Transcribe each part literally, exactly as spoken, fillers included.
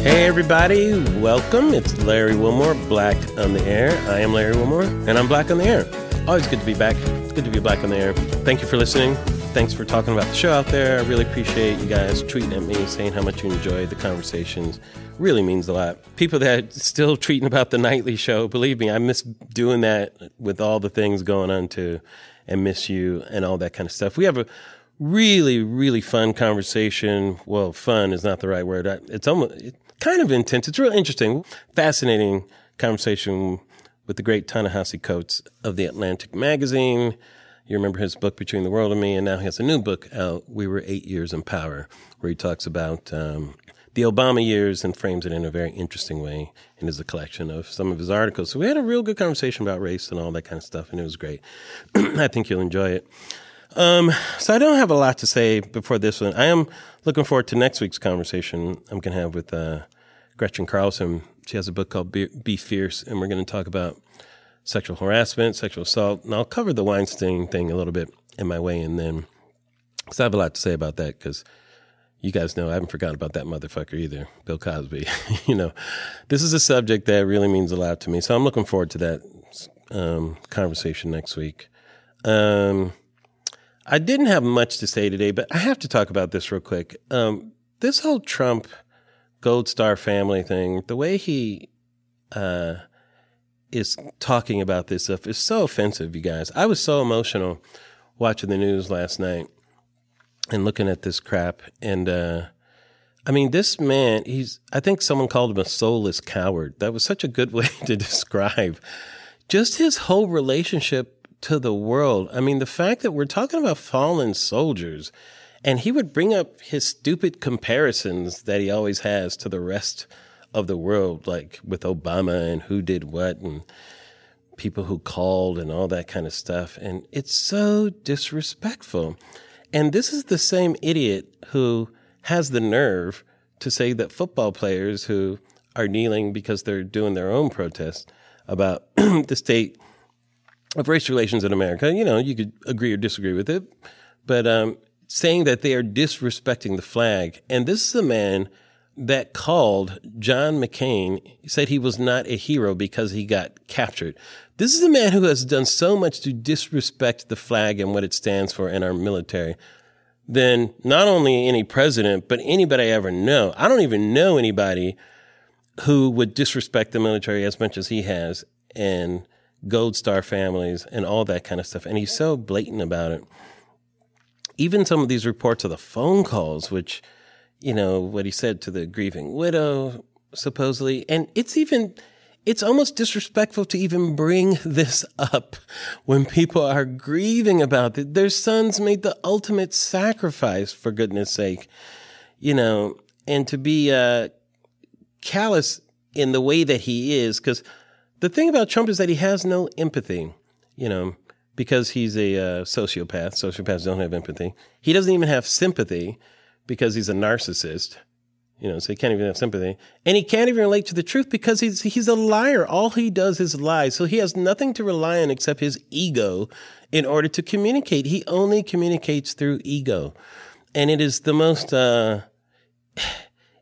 Hey everybody, welcome. It's Larry Wilmore, Black on the Air. I am Larry Wilmore, and I'm Black on the Air. Always good to be back. It's good to be Black on the Air. Thank you for listening. Thanks for talking about the show out there. I really appreciate you guys tweeting at me, saying how much you enjoyed the conversations. Really means a lot. People that are still tweeting about the nightly show, believe me, I miss doing that with all the things going on too, and miss you and all that kind of stuff. We have a really, really fun conversation. Well, fun is not the right word. It's almost... It, kind of intense. It's real interesting, fascinating conversation with the great Ta-Nehisi Coates of The Atlantic magazine. You remember his book, Between the World and Me, and now he has a new book out, We Were Eight Years in Power, where he talks about um, the Obama years and frames it in a very interesting way and is a collection of some of his articles. So we had a real good conversation about race and all that kind of stuff, and it was great. I think you'll enjoy it. Um, so I don't have a lot to say before this one. I am looking forward to next week's conversation I'm going to have with uh, Gretchen Carlson. She has a book called Be-, Be Fierce, and we're going to talk about sexual harassment, sexual assault, and I'll cover the Weinstein thing a little bit in my way in then, because I have a lot to say about that, because you guys know I haven't forgotten about that motherfucker either, Bill Cosby. You know, this is a subject that really means a lot to me, so I'm looking forward to that um, conversation next week. Um... I didn't have much to say today, but I have to talk about this real quick. Um, this whole Trump Gold Star family thing, the way he uh, is talking about this stuff is so offensive, you guys. I was so emotional watching the news last night and looking at this crap. And uh, I mean, this man, he's, I think someone called him a soulless coward. That was such a good way to describe just his whole relationship to the world. I mean, the fact that we're talking about fallen soldiers, and he would bring up his stupid comparisons that he always has to the rest of the world, like with Obama and who did what and people who called and all that kind of stuff. And it's so disrespectful. And this is the same idiot who has the nerve to say that football players who are kneeling because they're doing their own protests about the state of race relations in America, you know, you could agree or disagree with it, but um, saying that they are disrespecting the flag. And this is a man that called John McCain, said he was not a hero because he got captured. This is a man who has done so much to disrespect the flag and what it stands for in our military than not only any president, but anybody I ever know. I don't even know anybody who would disrespect the military as much as he has, and Gold Star families and all that kind of stuff. And he's so blatant about it. Even some of these reports of the phone calls, which, you know, what he said to the grieving widow, supposedly. And it's even, it's almost disrespectful to even bring this up when people are grieving about it. Their sons made the ultimate sacrifice, for goodness sake, you know, and to be uh, callous in the way that he is, because the thing about Trump is that he has no empathy, you know, because he's a uh, sociopath. Sociopaths don't have empathy. He doesn't even have sympathy because he's a narcissist, you know, so he can't even have sympathy. And he can't even relate to the truth because he's he's a liar. All he does is lie. So he has nothing to rely on except his ego in order to communicate. He only communicates through ego. And it is the most, uh,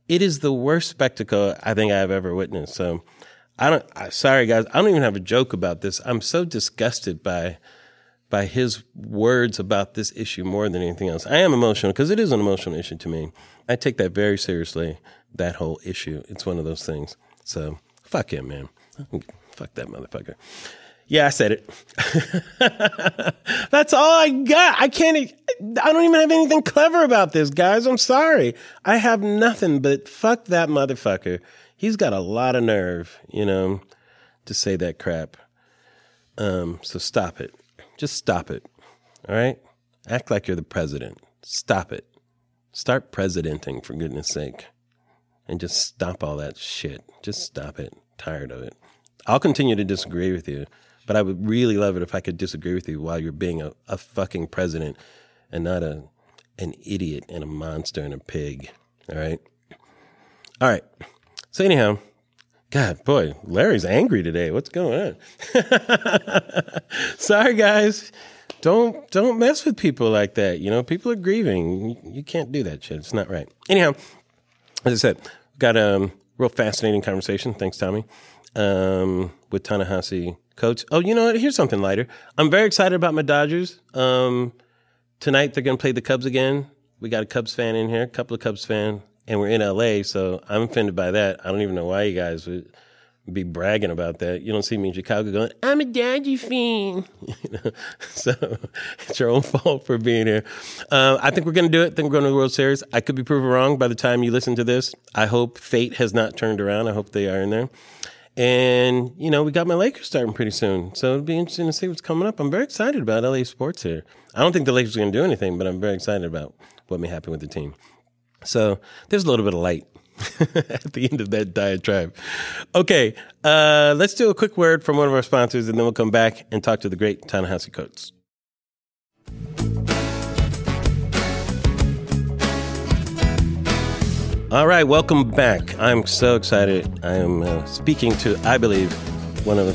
it is the worst spectacle I think I've ever witnessed. So I don't, I, sorry guys, I don't even have a joke about this. I'm so disgusted by, by his words about this issue more than anything else. I am emotional because it is an emotional issue to me. I take that very seriously, that whole issue. It's one of those things. So fuck him, man. Fuck that motherfucker. Yeah, I said it. That's all I got. I can't, I don't even have anything clever about this, guys. I'm sorry. I have nothing but fuck that motherfucker. He's got a lot of nerve, you know, to say that crap. Um, so stop it. Just stop it. All right? Act like you're the president. Stop it. Start presidenting, for goodness sake. And just stop all that shit. Just stop it. Tired of it. I'll continue to disagree with you, but I would really love it if I could disagree with you while you're being a, a fucking president and not a an idiot and a monster and a pig. All right? All right. So anyhow, God, boy, Larry's angry today. What's going on? Sorry, guys. Don't don't mess with people like that. You know, people are grieving. You, you can't do that shit. It's not right. Anyhow, as I said, got a um, real fascinating conversation. Thanks, Tommy. Um, with Ta-Nehisi Coates. Oh, you know what? Here's something lighter. I'm very excited about my Dodgers. Um, tonight they're going to play the Cubs again. We got a Cubs fan in here, a couple of Cubs fans, and we're in L A, so I'm offended by that. I don't even know why you guys would be bragging about that. You don't see me in Chicago going, I'm a Dodger fan. You know? So it's your own fault for being here. Uh, I think we're going to do it. I think we're going to the World Series. I could be proven wrong by the time you listen to this. I hope fate has not turned around. I hope they are in there. And, you know, we got my Lakers starting pretty soon. So it'll be interesting to see what's coming up. I'm very excited about L A sports here. I don't think the Lakers are going to do anything, but I'm very excited about what may happen with the team. So there's a little bit of light at the end of that diatribe. Okay, uh, let's do a quick word from one of our sponsors, and then we'll come back and talk to the great Ta-Nehisi Coates. All right, welcome back. I'm so excited. I am uh, speaking to, I believe, one of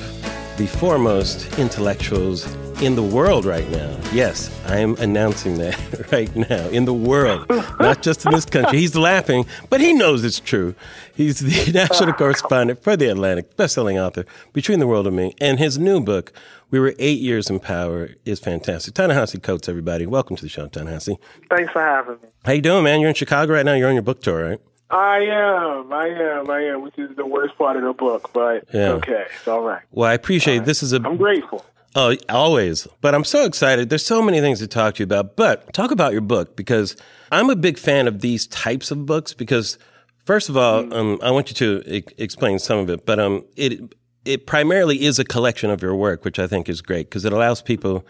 the foremost intellectuals in the world right now. Yes, I am announcing that right now. In the world, not just in this country. He's laughing, but he knows it's true. He's the national correspondent for The Atlantic, best-selling author, Between the World and Me, and his new book, We Were Eight Years in Power, is fantastic. Ta-Nehisi Coates, everybody. Welcome to the show, Ta-Nehisi. Thanks for having me. How you doing, man? You're in Chicago right now. You're on your book tour, right? I am, I am, I am, which is the worst part of the book, but yeah. Okay, it's all right. Well, I appreciate right. This is a... I'm grateful. Oh, always. But I'm so excited. There's so many things to talk to you about. But talk about your book, because I'm a big fan of these types of books, because, first of all, mm-hmm. um, I want you to e- explain some of it, but um, it it primarily is a collection of your work, which I think is great, because it allows people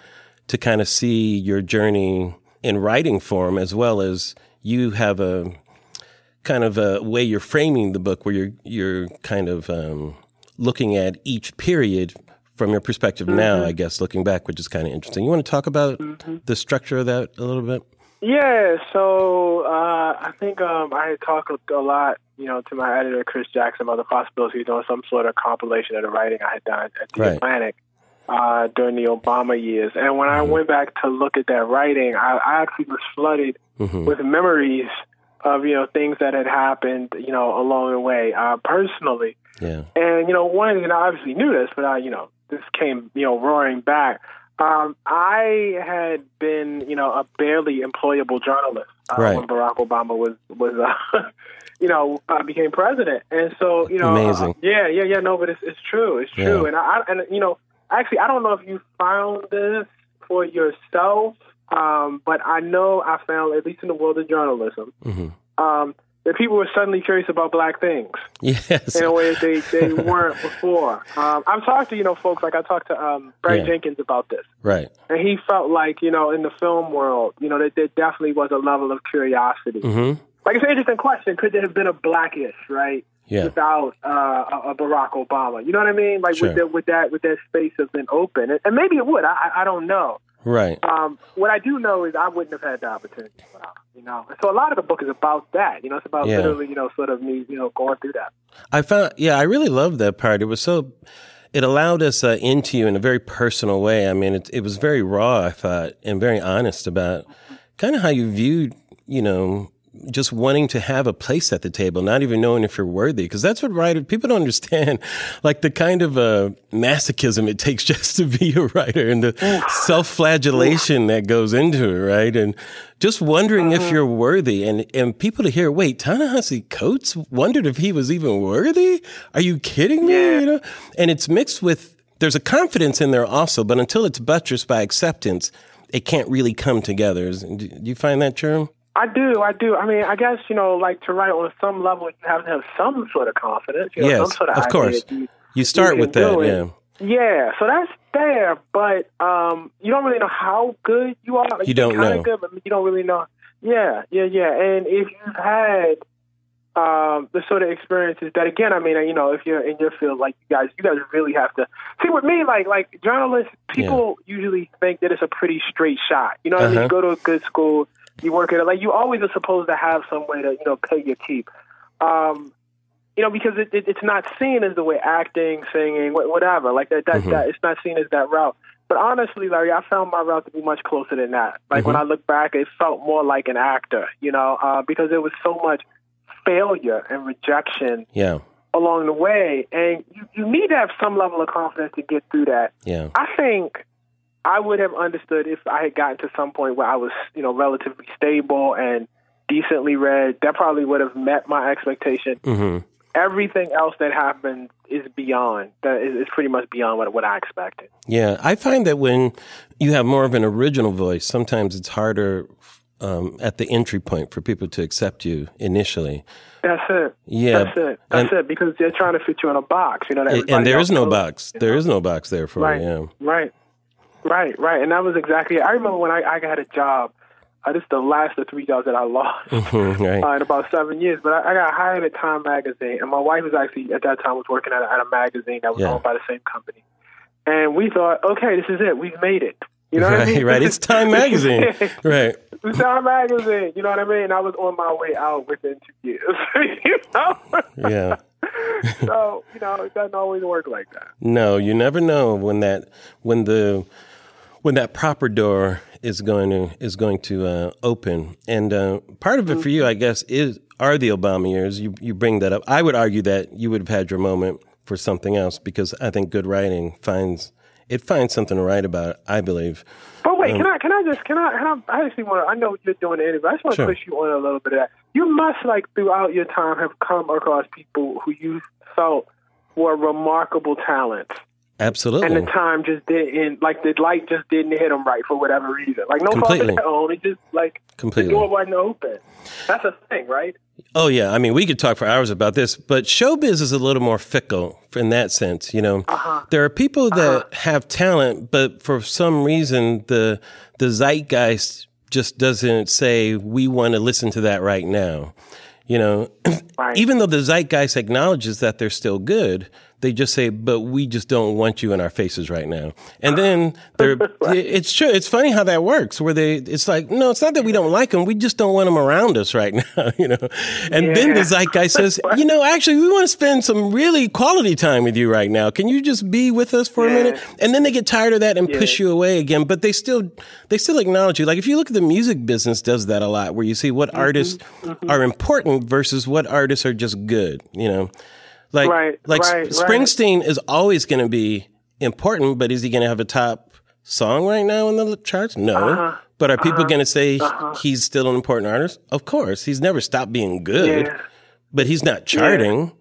to kind of see your journey in writing form, as well as you have a kind of a way you're framing the book where you're, you're kind of um, looking at each period from your perspective mm-hmm. now, I guess, looking back, which is kind of interesting. You want to talk about mm-hmm. the structure of that a little bit? Yeah, so uh, I think um, I had talked a lot, you know, to my editor, Chris Jackson, about the possibility of doing some sort of compilation of the writing I had done at The right. Atlantic uh, during the Obama years. And when mm-hmm. I went back to look at that writing, I, I actually was flooded mm-hmm. with memories of, you know, things that had happened, you know, along the way uh, personally. Yeah. And, you know, one, and I obviously knew this, but I, you know, this came, you know, roaring back. Um, I had been, you know, a barely employable journalist uh, right. when Barack Obama was, was uh, you know, uh, became president. And so, you know, amazing. Uh, yeah, yeah, yeah. No, but it's it's true. It's true. Yeah. And I and you know, actually, I don't know if you found this for yourself, um, but I know I found, at least in the world of journalism, mm-hmm. um, that people were suddenly curious about black things yes. in a way that they, they weren't before. Um, I've talked to, you know, folks, like I talked to um, Barry yeah. Jenkins about this. Right. And he felt like, you know, in the film world, you know, that there definitely was a level of curiosity. Mm-hmm. Like, it's an interesting question. Could there have been a blackish, right, yeah. without uh, a Barack Obama? You know what I mean? Like, sure. would, there, would, that, would that space have been open? And, and maybe it would. I, I don't know. Right. Um, what I do know is I wouldn't have had the opportunity, you know. So a lot of the book is about that. You know, it's about yeah. literally, you know, sort of me, you know, going through that. I found, yeah, I really loved that part. It was so, it allowed us uh, into you in a very personal way. I mean, it, it was very raw, I thought, and very honest about kind of how you viewed, you know, just wanting to have a place at the table, not even knowing if you're worthy. Because that's what writers, people don't understand, like the kind of uh, masochism it takes just to be a writer and the self-flagellation that goes into it, right? And just wondering uh-huh. if you're worthy. And, and people to hear, wait, Ta-Nehisi Coates wondered if he was even worthy? Are you kidding me? Yeah. You know? And it's mixed with, there's a confidence in there also, but until it's buttressed by acceptance, it can't really come together. Do you find that true? I do, I do. I mean, I guess, you know, like to write on some level, you have to have some sort of confidence. You know, yes, some sort of, of course. You, you start you with that, yeah. Yeah, so that's there, but um, you don't really know how good you are. Like, you don't you're know. Good, but you don't really know. Yeah, yeah, yeah. And if you've had um, the sort of experiences that, again, I mean, you know, if you're in your field, like you guys, you guys really have to. See, with me, like, like journalists, people yeah. usually think that it's a pretty straight shot. You know what uh-huh. I mean? You go to a good school. You work at it, like you always are supposed to have some way to, you know, pay your keep. Um, you know, because it, it, it's not seen as the way acting, singing, whatever, like that, that, mm-hmm. that, it's not seen as that route. But honestly, Larry, I found my route to be much closer than that. Like, mm-hmm. when I look back, it felt more like an actor, you know, uh, because there was so much failure and rejection yeah. along the way. And you, you need to have some level of confidence to get through that. Yeah. I think I would have understood if I had gotten to some point where I was, you know, relatively stable and decently read. That probably would have met my expectation. Mm-hmm. Everything else that happened is beyond, that is pretty much beyond what, what I expected. Yeah, I find that when you have more of an original voice, sometimes it's harder um, at the entry point for people to accept you initially. That's it. Yeah. That's it. That's and, it, because they're trying to fit you in a box. You know, that and there is no knows, box. You know? There is no box there for right, you. Yeah. Right, right, right. And that was exactly it. I remember when I, I got a job. Uh, this is the last of three jobs that I lost mm-hmm, right. uh, in about seven years. But I, I got hired at Time Magazine, and my wife was actually, at that time, was working at a, at a magazine that was yeah. owned by the same company. And we thought, okay, this is it. We've made it. You know right, what I mean? Right, it's Time Magazine. right. It's Time Magazine. You know what I mean? And I was on my way out within two years. you know? Yeah. So, you know, it doesn't always work like that. No, you never know when that, when the, when that proper door is going to is going to uh, open. And uh, part of it for you, I guess, is are the Obama years. You you bring that up. I would argue that you would have had your moment for something else, because I think good writing finds it finds something to write about, I believe. But wait, um, can I can I just can I can I, I actually want to I know you're doing the interview. I just want to sure. push you on a little bit of that. You must, like, throughout your time have come across people who you felt were remarkable talents. Absolutely. And the time just didn't, like, the light just didn't hit them right for whatever reason. Like, no fault of their own. It just, like, Completely. The door wasn't open. That's a thing, right? Oh, yeah. I mean, we could talk for hours about this, but showbiz is a little more fickle in that sense, you know. Uh-huh. There are people that uh-huh. have talent, but for some reason, the the zeitgeist just doesn't say, we want to listen to that right now. You know, right. even though the zeitgeist acknowledges that they're still good, they just say, but we just don't want you in our faces right now. And then they're, it's true. It's funny how that works, where they, it's like, no, it's not that we don't like them. We just don't want them around us right now, you know? And yeah. then the zeitgeist says, you know, actually, we want to spend some really quality time with you right now. Can you just be with us for yeah. a minute? And then they get tired of that and yeah. push you away again. But they still, they still acknowledge you. Like, if you look at the music business, does that a lot, where you see what mm-hmm. artists mm-hmm. are important versus what artists are just good, you know? Like, right, like right, Springsteen right. is always going to be important, but is he going to have a top song right now in the charts? No. Uh-huh. But are people uh-huh. going to say uh-huh. he's still an important artist? Of course. He's never stopped being good, yeah. but he's not charting. Yeah.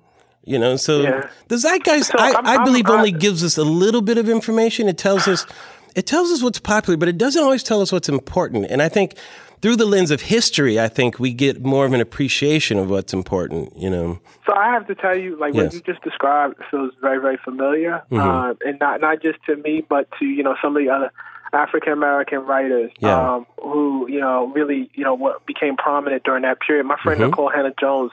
You know, so yeah. the zeitgeist, so I, I'm, I I'm, believe, I'm, only gives us a little bit of information. It tells us, it tells us what's popular, but it doesn't always tell us what's important. And I think through the lens of history, I think we get more of an appreciation of what's important, you know. So I have to tell you, like, yes. what you just described feels very, very familiar, mm-hmm. uh, and not not just to me, but to, you know, some of the other African-American writers yeah. um, who, you know, really, you know, what became prominent during that period. My friend mm-hmm. Nicole Hannah-Jones,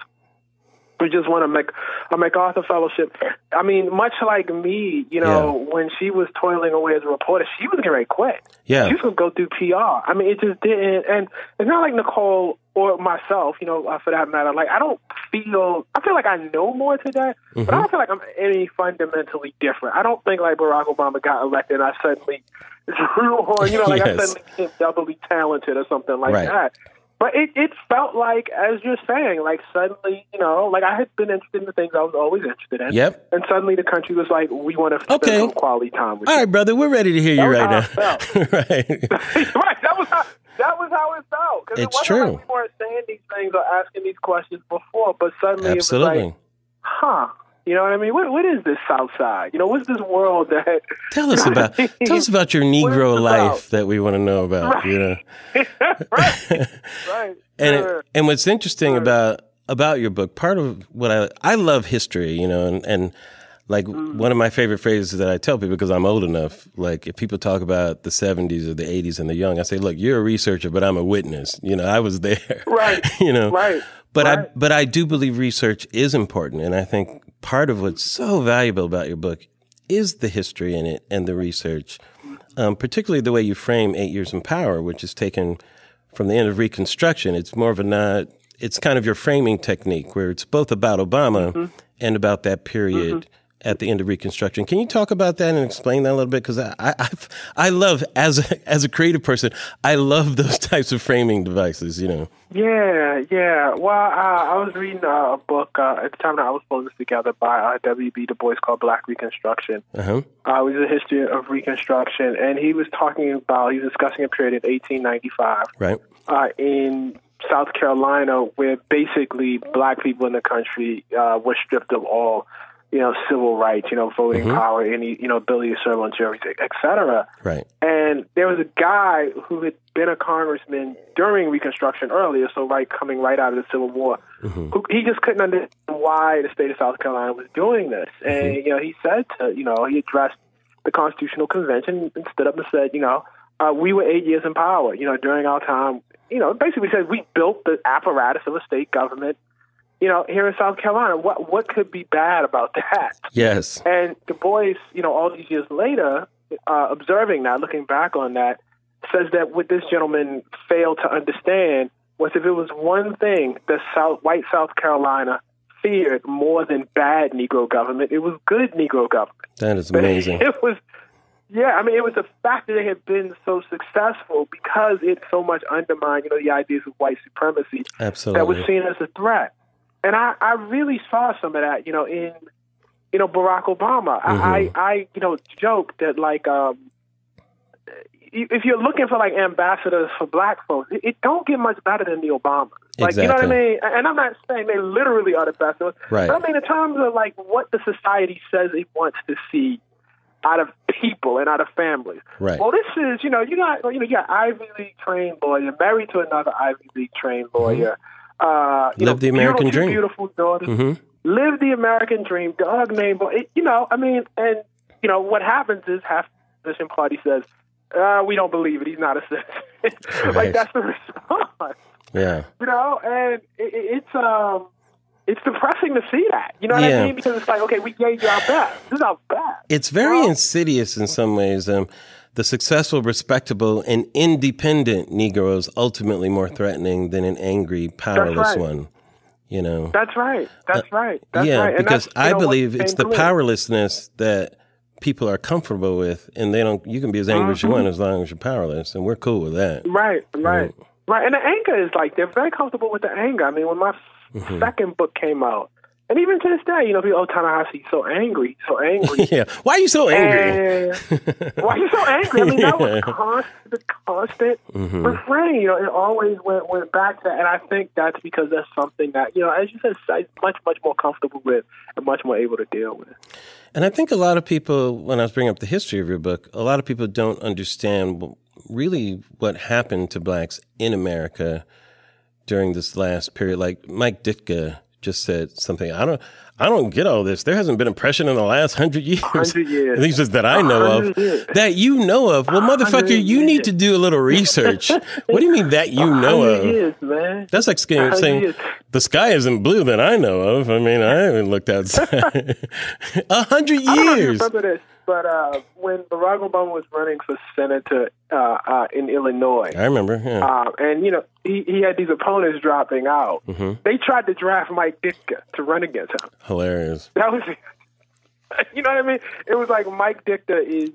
who just won a, Mac- a MacArthur Fellowship. I mean, much like me, you know, yeah. when she was toiling away as a reporter, she was getting ready to quit. Yeah. She was going to go through P R. I mean, it just didn't. And it's not like Nicole or myself, you know, uh, for that matter. Like, I don't feel, I feel like I know more today, mm-hmm. but I don't feel like I'm any fundamentally different. I don't think, like, Barack Obama got elected and I suddenly drew on, you know, like yes. I suddenly became doubly talented or something like right. that. But it, it felt like, as you're saying, like, suddenly, you know, like, I had been interested in the things I was always interested in. Yep. And suddenly the country was like, we want to spend okay. some quality time with All you. All right, brother, we're ready to hear that you right now. right. right. That was how, that was how it felt. Because it wasn't true. Like we weren't saying these things or asking these questions before, but suddenly Absolutely. It was like, huh. You know what I mean? What what is this South Side? You know, what's this world that? Tell us about. Tell us about your Negro life that we want to know about. Right. You know, right, right. And sure. and what's interesting sure. about about your book? Part of what I I love history. You know, and and like mm. one of my favorite phrases that I tell people, because I'm old enough. Like, if people talk about the seventies or the eighties and the young, I say, look, you're a researcher, but I'm a witness. You know, I was there. Right. you know. Right. But right. I but I do believe research is important, and I think part of what's so valuable about your book is the history in it and the research, um, particularly the way you frame Eight Years in Power, which is taken from the end of Reconstruction. It's more of a not, it's kind of your framing technique where it's both about Obama mm-hmm. and about that period mm-hmm. at the end of Reconstruction. Can you talk about that and explain that a little bit? Because I, I, I love, as a, as a creative person, I love those types of framing devices, you know. Yeah, yeah. Well, uh, I was reading uh, a book uh, at the time that I was pulling this together by uh, W B Du Bois called Black Reconstruction. Uh-huh. Uh, it was a history of Reconstruction, and he was talking about, he was discussing a period in eighteen ninety-five. Right. Uh, in South Carolina, where basically black people in the country uh, were stripped of all, you know, civil rights, you know, voting mm-hmm. power, any, you know, ability to serve on juries, et cetera. Right. And there was a guy who had been a congressman during Reconstruction earlier, so right, coming right out of the Civil War, mm-hmm. who, he just couldn't understand why the state of South Carolina was doing this. And, mm-hmm. you know, he said, to, you know, he addressed the Constitutional Convention and stood up and said, you know, uh, we were eight years in power, you know, during our time, you know, basically said we built the apparatus of a state government, you know, here in South Carolina. What what could be bad about that? Yes. And Du Bois, you know, all these years later, uh, observing that, looking back on that, says that what this gentleman failed to understand was if it was one thing that South, white South Carolina feared more than bad Negro government, it was good Negro government. That is amazing. But it was, yeah, I mean, it was the fact that they had been so successful because it so much undermined, you know, the ideas of white supremacy. Absolutely. That was seen as a threat. And I, I really saw some of that, you know, in, you know, Barack Obama. Mm-hmm. I, I, you know, joke that, like, um, if you're looking for, like, ambassadors for black folks, it, it don't get much better than the Obamas. Like, exactly. You know what I mean? And I'm not saying they literally are the best ones. Right. But I mean, in terms of, like, what the society says it wants to see out of people and out of families. Right. Well, this is, you know, you got, you know, you got Ivy League-trained lawyer, married to another Ivy League-trained lawyer. Mm-hmm. Uh, you live know, the American dream. Beautiful daughter. Mm-hmm. Live the American dream. Dog name. It, you know, I mean, and, you know, what happens is half the opposition party says, uh, we don't believe it. He's not a citizen. Right. Like, that's the response. Yeah. You know, and it, it's um, it's depressing to see that. You know what yeah. I mean? Because it's like, okay, we gave you our best. This is our best. It's very wow. insidious in some ways. Um, the successful, respectable, and independent Negro is ultimately more threatening than an angry, powerless right. one. You know. That's right. That's right. That's uh, yeah, right. And because I know, believe it's the powerlessness that people are comfortable with, and they don't. You can be as angry mm-hmm. as you want as long as you're powerless, and we're cool with that. Right. Right. Mm-hmm. Right. And the anger is like they're very comfortable with the anger. I mean, when my mm-hmm. second book came out. And even to this day, you know, people, oh, Ta-Nehisi, so angry, so angry. yeah. Why are you so angry? And why are you so angry? I mean, yeah. that was constant, the constant mm-hmm. refrain. You know, it always went, went back to that. And I think that's because that's something that, you know, as you said, it's much, much more comfortable with and much more able to deal with. And I think a lot of people, when I was bringing up the history of your book, a lot of people don't understand really what happened to blacks in America during this last period. Like Mike Ditka just said something. I don't. I don't get all this. There hasn't been oppression in the last hundred years. Hundred years. At least that I know of. Years. That you know of. Well, motherfucker, you years. Need to do a little research. What do you mean that you know of? Years, man. That's like saying years. The sky isn't blue that I know of. I mean, I haven't looked outside. A hundred years. I don't know if you remember this, but uh, when Barack Obama was running for senator uh, uh, in Illinois, I remember. Yeah. Uh, and you know, he, he had these opponents dropping out. Mm-hmm. They tried to draft Mike Ditka to run against him. Hilarious. That was, you know what I mean? It was like Mike Ditka is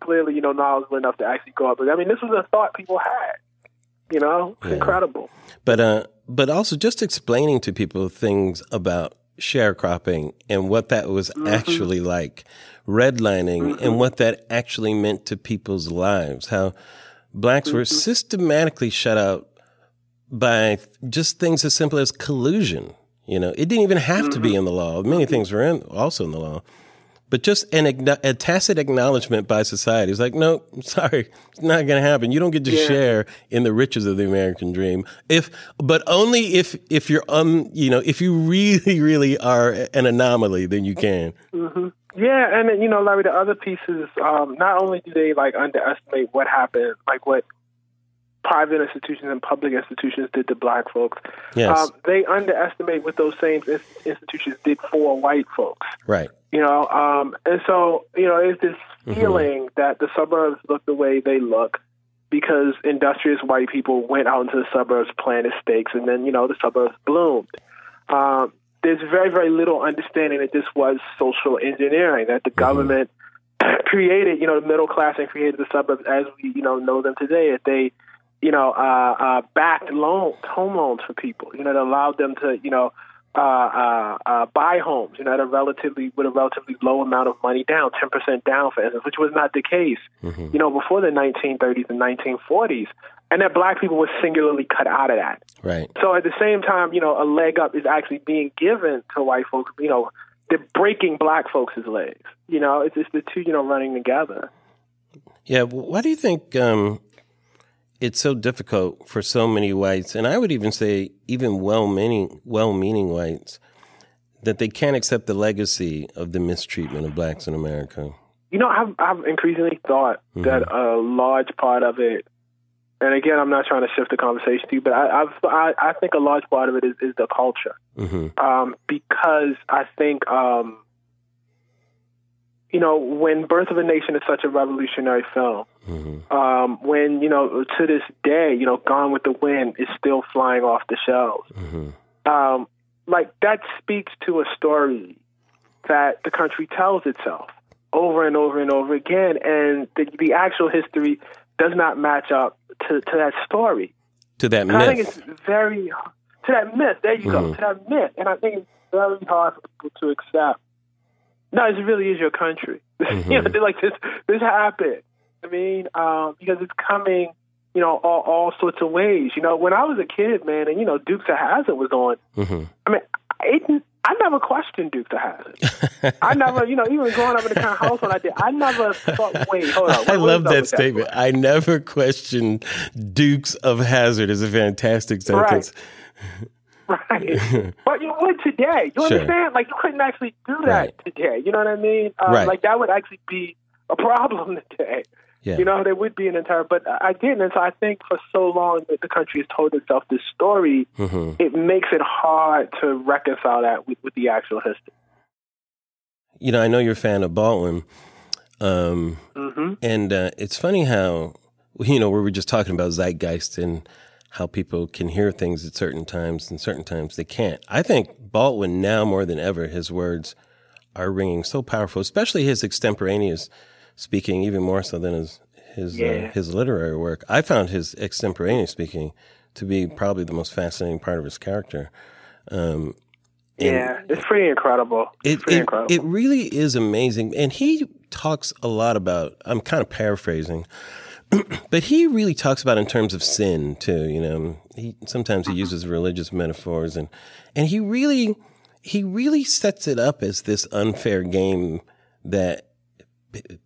clearly, you know, knowledgeable enough to actually go up. But I mean, this was a thought people had, you know? It's yeah. incredible. But, uh, but also just explaining to people things about sharecropping and what that was mm-hmm. actually like, redlining mm-hmm. and what that actually meant to people's lives, how blacks mm-hmm. were systematically shut out by just things as simple as collusion. You know, it didn't even have mm-hmm. to be in the law. Many things were in, also in the law. But just an, a tacit acknowledgement by society. It's like, no, sorry, it's not going to happen. You don't get to yeah. share in the riches of the American dream. If, but only if, if you're, um, you know, if you really, really are an anomaly, then you can. Mm-hmm. Yeah. And, you know, Larry, the other piece is um, not only do they like underestimate what happened, like what private institutions and public institutions did to black folks. Yes. Um, they underestimate what those same institutions did for white folks. Right. You know, um, and so, you know, there's this feeling mm-hmm. that the suburbs look the way they look because industrious white people went out into the suburbs, planted stakes, and then, you know, the suburbs bloomed. Um, there's very, very little understanding that this was social engineering, that the mm-hmm. government created, you know, the middle class and created the suburbs as we, you know, know them today, that they, you know, uh, uh, backed loans, home loans for people, you know, that allowed them to, you know, uh, uh, uh, buy homes, you know, at a relatively, with a relatively low amount of money down, ten percent down, for instance, which was not the case, mm-hmm. you know, before the nineteen thirties and nineteen forties. And that black people were singularly cut out of that. Right. So at the same time, you know, a leg up is actually being given to white folks. You know, they're breaking black folks' legs. You know, it's just the two, you know, running together. Yeah. Why do you think um, it's so difficult for so many whites, and I would even say even well-meaning, well-meaning whites, that they can't accept the legacy of the mistreatment of blacks in America? You know, I've, I've increasingly thought mm-hmm. that a large part of it, and again, I'm not trying to shift the conversation to you, but I I've, I, I think a large part of it is, is the culture, mm-hmm. um, because I think, um, you know, when Birth of a Nation is such a revolutionary film, mm-hmm. um, when, you know, to this day, you know, Gone with the Wind is still flying off the shelves. Mm-hmm. Um, like, that speaks to a story that the country tells itself over and over and over again, and the, the actual history does not match up to, to that story. To that and myth. I think it's very... To that myth, there you mm-hmm. go, to that myth. And I think it's very hard for people to accept. No, this really is your country. Mm-hmm. You know, they're like, this this happened. I mean, um, because it's coming, you know, all, all sorts of ways. You know, when I was a kid, man, and, you know, Dukes of Hazzard was on. Mm-hmm. I mean, it, I never questioned Dukes of Hazzard. I never, you know, even growing up in the kind of household I did, I never thought, wait, hold on. What, I love that statement. That? I never questioned Dukes of Hazzard is a fantastic sentence. Right. Right. But you would today. You sure. understand? Like, you couldn't actually do that right. today. You know what I mean? Um, right. Like, that would actually be a problem today. Yeah. You know, there would be an entire, but I didn't. And so I think for so long that the country has told itself this story, mm-hmm. it makes it hard to reconcile that with, with the actual history. You know, I know you're a fan of Baldwin. Um, mm-hmm. And uh, it's funny how, you know, we were just talking about zeitgeist and how people can hear things at certain times and certain times they can't. I think Baldwin now more than ever, his words are ringing so powerful, especially his extemporaneous speaking, even more so than his his, yeah. uh, his literary work. I found his extemporaneous speaking to be probably the most fascinating part of his character. Um, yeah, it's pretty incredible. It, it's pretty it, incredible. It really is amazing. And he talks a lot about, I'm kind of paraphrasing, but he really talks about in terms of sin too. You know, he sometimes he uses religious metaphors, and and he really he really sets it up as this unfair game that.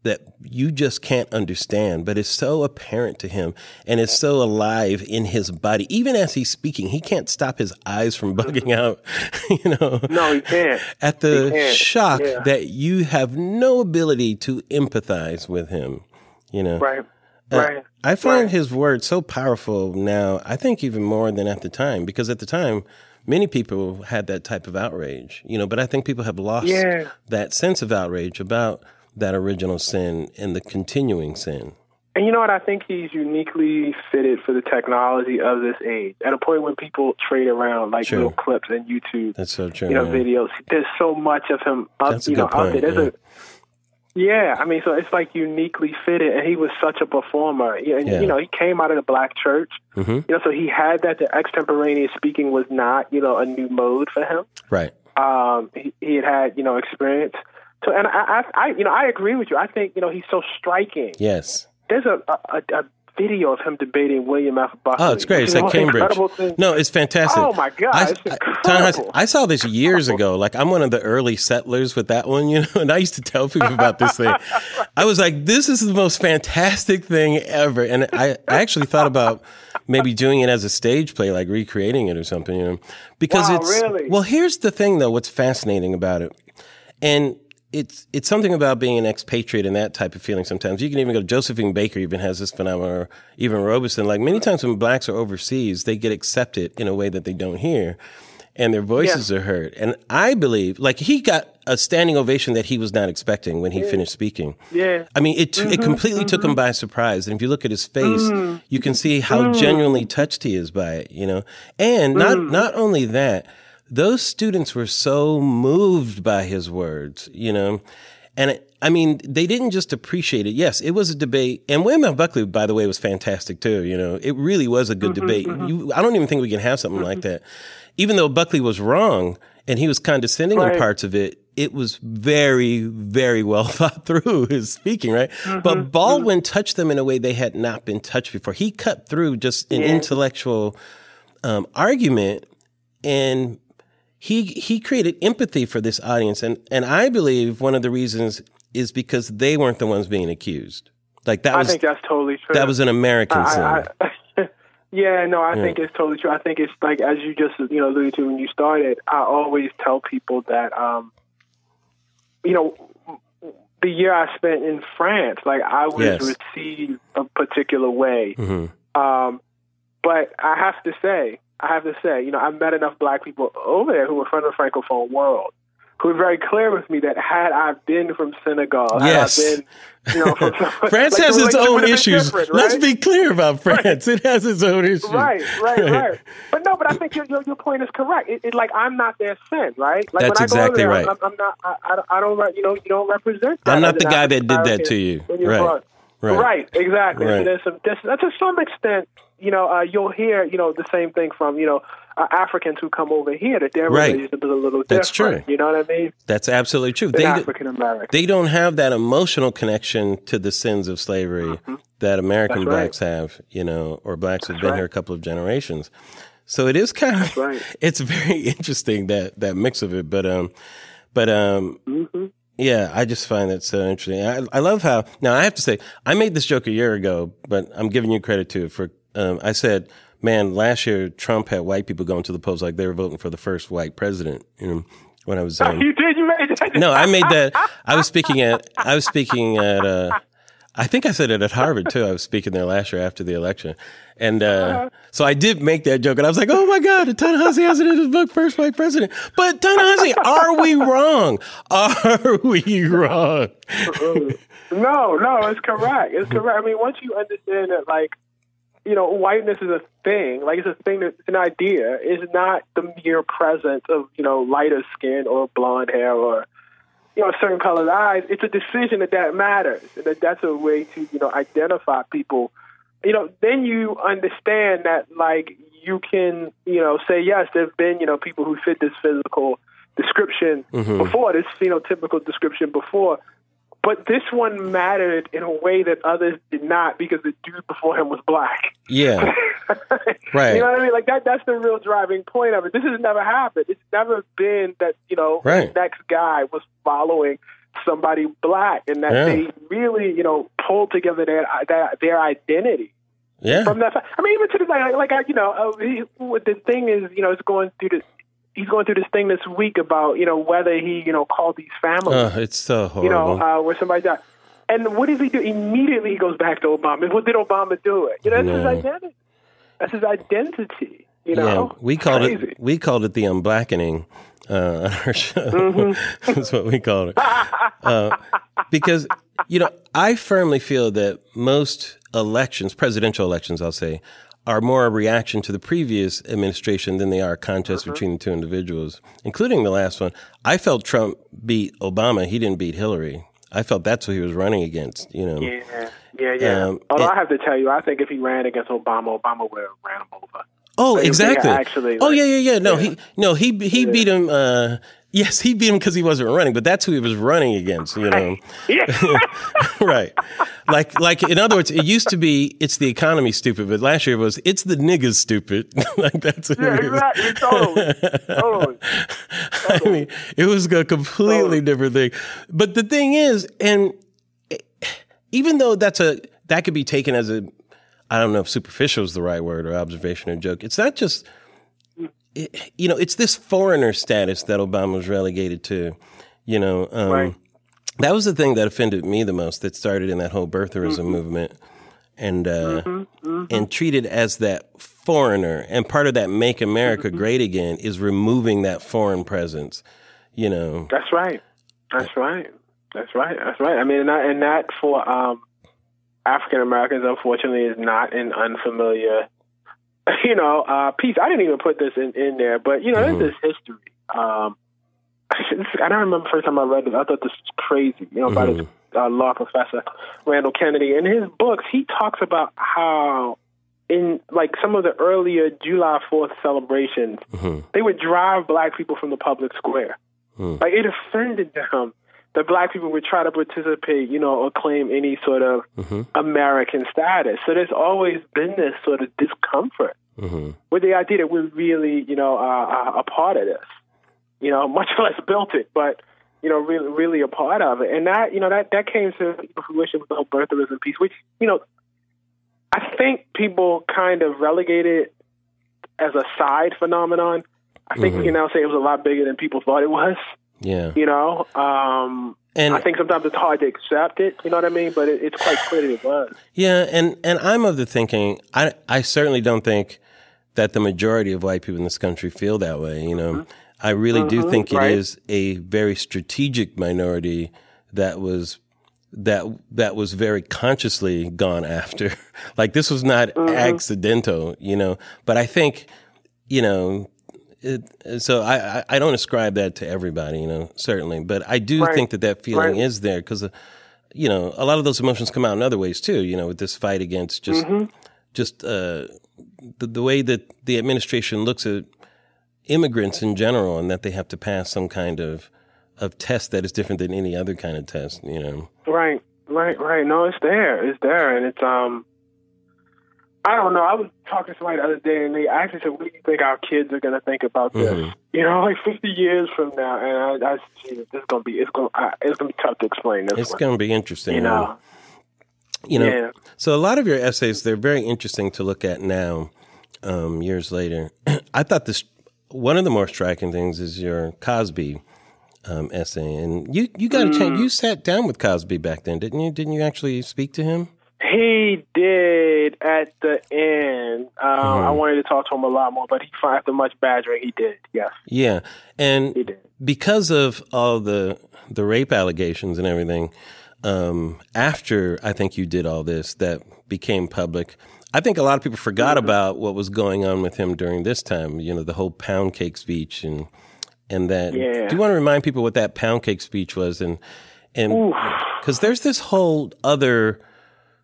that you just can't understand, but it's so apparent to him and it's so alive in his body. Even as he's speaking, he can't stop his eyes from bugging out, you know. No, he can't. At the can't. shock yeah. that you have no ability to empathize with him, you know. Right, uh, right. I find right. his words so powerful now, I think even more than at the time, because at the time, many people had that type of outrage, you know, but I think people have lost yeah. that sense of outrage about that original sin and the continuing sin. And you know what? I think he's uniquely fitted for the technology of this age. At a point when people trade around like sure. little clips and YouTube, that's so true, you know, man. videos. There's so much of him up, that's you know, point, up there. There's yeah. A, yeah, I mean, so it's like uniquely fitted, and he was such a performer. And, yeah. you know, he came out of the black church. Mm-hmm. You know, so he had that. The extemporaneous speaking was not, you know, a new mode for him. Right. Um, he, he had had, you know, experience. So, and I, I, I, you know, I agree with you. I think, you know, he's so striking. Yes. There's a a, a video of him debating William F. Buckley. Oh, it's great. It's, it's at Cambridge. No, it's fantastic. Oh, my God. I, it's incredible. I, I saw this years ago. Like, I'm one of the early settlers with that one, you know, and I used to tell people about this thing. I was like, this is the most fantastic thing ever. And I, I actually thought about maybe doing it as a stage play, like recreating it or something, you know, because wow, it's, really? Well, here's the thing, though, what's fascinating about it. And It's it's something about being an expatriate and that type of feeling sometimes. You can even go to Josephine Baker even has this phenomenon, or even Robeson. Like, many times when blacks are overseas, they get accepted in a way that they don't hear, and their voices yeah. are heard. And I believe, like, he got a standing ovation that he was not expecting when he yeah. finished speaking. Yeah. I mean, it mm-hmm, it completely mm-hmm. took him by surprise. And if you look at his face, mm-hmm. you can see how mm-hmm. genuinely touched he is by it, you know? And mm-hmm. not not only that, those students were so moved by his words, you know. And it, I mean, they didn't just appreciate it. Yes, it was a debate. And William F. Buckley, by the way, was fantastic, too. You know, it really was a good mm-hmm, debate. Mm-hmm. You, I don't even think we can have something mm-hmm. like that. Even though Buckley was wrong and he was condescending right. on parts of it, it was very, very well thought through, his speaking, right? Mm-hmm, but Baldwin mm-hmm. touched them in a way they had not been touched before. He cut through just an yeah. intellectual um, argument, and he he created empathy for this audience. And, and I believe one of the reasons is because they weren't the ones being accused. Like that I was, think that's totally true. That was an American I, I, I, Yeah, no, I yeah. think it's totally true. I think it's like, as you just you know alluded to when you started, I always tell people that, um, you know, the year I spent in France, like I was yes. received a particular way. Mm-hmm. Um, but I have to say, I have to say, you know, I met enough black people over there who were from the Francophone world who were very clear with me that had I been from Senegal, yes. had I been, you know, from France like, has its own issues. Right? Let's be clear about France. Right. It has its own issues. Right, right, right. But no, but I think your your, your point is correct. It, it like I'm not their sin, right? Like, that's when I go exactly over there, right. I'm, I'm not. I, I don't. You know, you don't represent that. I'm not the guy I, that did I, that I, to you. Right. Right. Right. Right. Exactly. Right. So there's some. There's, to some extent. You know, uh, you'll hear, you know, the same thing from, you know, uh, Africans who come over here that they're right. raised a little different. That's true. You know what I mean? That's absolutely true. They, African American. They don't have that emotional connection to the sins of slavery mm-hmm. that American That's blacks right. have, you know, or blacks That's who've been right. here a couple of generations. So it is kind of, That's right. it's very interesting, that, that mix of it. But, um, but, um, mm-hmm. yeah, I just find that so interesting. I, I love how, now I have to say, I made this joke a year ago, but I'm giving you credit too for, Um, I said, man, last year Trump had white people going to the polls like they were voting for the first white president. You know, when I was um, you did you made that? No, I made that. I was speaking at. I was speaking at. Uh, I think I said it at Harvard too. I was speaking there last year after the election, and uh, so I did make that joke. And I was like, oh my God, Ta-Nehisi has it in his book, First White President. But Ta-Nehisi, are we wrong? Are we wrong? No, no, it's correct. It's correct. I mean, once you understand that, like. You know, whiteness is a thing. Like, it's a thing that's an idea. It's not the mere presence of, you know, lighter skin or blonde hair or, you know, certain colored eyes. It's a decision that that matters, and that that's a way to, you know, identify people. You know, then you understand that, like, you can, you know, say, yes, there have been, you know, people who fit this physical description mm-hmm. before, this phenotypical description before. But this one mattered in a way that others did not, because the dude before him was black. Yeah. Right. You know what I mean? Like, that that's the real driving point of it. This has never happened. It's never been that, you know, right. the next guy was following somebody black, and that yeah. they really, you know, pulled together their their, their identity. Yeah. From that, I mean, even to the like, like I, you know, uh, he, what the thing is, you know, it's going through this. He's going through this thing this week about, you know, whether he, you know, called these families. Uh, it's so horrible. You know, uh, where somebody died. And what does he do? Immediately he goes back to Obama. What did Obama do it? You know, that's no. his identity. That's his identity, you know? Yeah, we called Crazy. it We called it the unblackening uh, on our show. Mm-hmm. That's what we called it. uh, because, you know, I firmly feel that most elections, presidential elections, I'll say, are more a reaction to the previous administration than they are a contest mm-hmm. between the two individuals, including the last one. I felt Trump beat Obama. He didn't beat Hillary. I felt that's who he was running against, you know. Yeah, yeah, yeah. Um, Although and, I have to tell you, I think if he ran against Obama, Obama would have ran him over. Oh, like, exactly. Yeah, actually, like, oh, yeah, yeah, yeah. No, yeah. he no he he yeah. beat him. Uh, yes, he beat him because he wasn't running, but that's who he was running against, you know. Right. Like, like in other words, it used to be, it's the economy stupid, but last year it was, it's the niggas stupid. Like, that's who yeah, it exactly. was. Totally. Totally. Totally. I mean, it was a completely totally. different thing. But the thing is, and even though that's a, that could be taken as a, I don't know if superficial is the right word, or observation or joke, it's not just, it, you know, it's this foreigner status that Obama was relegated to, you know. Um, right. That was the thing that offended me the most, that started in that whole birtherism mm-hmm. movement, and uh, mm-hmm, mm-hmm. and treated as that foreigner. And part of that Make America mm-hmm. Great Again is removing that foreign presence, you know. That's right. That's right. That's right. That's right. I mean, and, I, and that for um, African Americans, unfortunately, is not an unfamiliar you know, uh, piece. I didn't even put this in, in there, but, you know, mm-hmm. this is history. Um, I don't remember the first time I read this. I thought this was crazy, you know, about mm-hmm. this uh, law professor, Randall Kennedy. In his books, he talks about how in, like, some of the earlier July fourth celebrations, mm-hmm. they would drive black people from the public square. Mm. Like, it offended them that black people would try to participate, you know, or claim any sort of mm-hmm. American status. So there's always been this sort of discomfort mm-hmm. with the idea that we're really, you know, uh, a part of this. You know, much less built it, but, you know, really, really a part of it. And that, you know, that, that came to fruition with the whole birth of a nation piece, which, you know, I think people kind of relegated as a side phenomenon. I think mm-hmm. we can now say it was a lot bigger than people thought it was. Yeah. You know, um, and I think sometimes it's hard to accept it, you know what I mean? But it, it's quite clear that it was. Yeah, and, and I'm of the thinking, I, I certainly don't think that the majority of white people in this country feel that way, you know. Mm-hmm. I really do mm-hmm, think it right. is a very strategic minority that was that that was very consciously gone after. Like, this was not mm-hmm. accidental, you know. But I think, you know, it, so I, I, I don't ascribe that to everybody, you know, certainly. But I do right. think that that feeling right. is there because, you know, a lot of those emotions come out in other ways too, you know, with this fight against just, mm-hmm. just uh, the, the way that the administration looks at immigrants in general, and that they have to pass some kind of of test that is different than any other kind of test, you know. Right, right, right. No, it's there. It's there. And it's, um, I don't know. I was talking to somebody the other day, and they actually said, what do you think our kids are going to think about this? Mm-hmm. You know, like fifty years from now. And I, I see it's going to be, it's going to it's gonna be tough to explain this It's going to be interesting. You know. You know, yeah. So a lot of your essays, they're very interesting to look at now, um, years later. I thought this, one of the more striking things is your Cosby um, essay, and you you got a chance. Mm. You sat down with Cosby back then, didn't you? Didn't you actually speak to him? He did at the end. Um, mm-hmm. I wanted to talk to him a lot more, but he, after much badgering, he did. Yes. Yeah, and he did. Because of all the the rape allegations and everything. Um, after I think you did all this, that became public. I think a lot of people forgot mm-hmm. about what was going on with him during this time, you know, the whole pound cake speech and and that. Yeah. Do you want to remind people what that pound cake speech was? And and because there's this whole other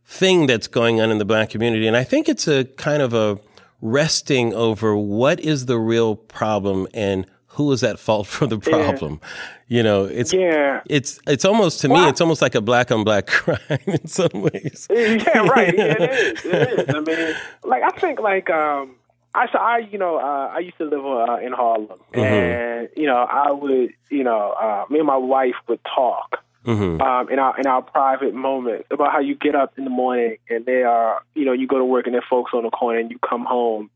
thing that's going on in the black community, and I think it's a kind of a resting over what is the real problem and who is at fault for the problem. Yeah. You know, it's yeah. it's it's almost, to wow. me, it's almost like a black on black crime in some ways. Yeah, right. Yeah, it is. It is. I mean, like, I think, like, um, I, so I you know, uh, I used to live uh, in Harlem. Mm-hmm. And, you know, I would, you know, uh, me and my wife would talk mm-hmm. um, in our in our private moments about how you get up in the morning and they are, you know, you go to work and there are folks on the corner and you come home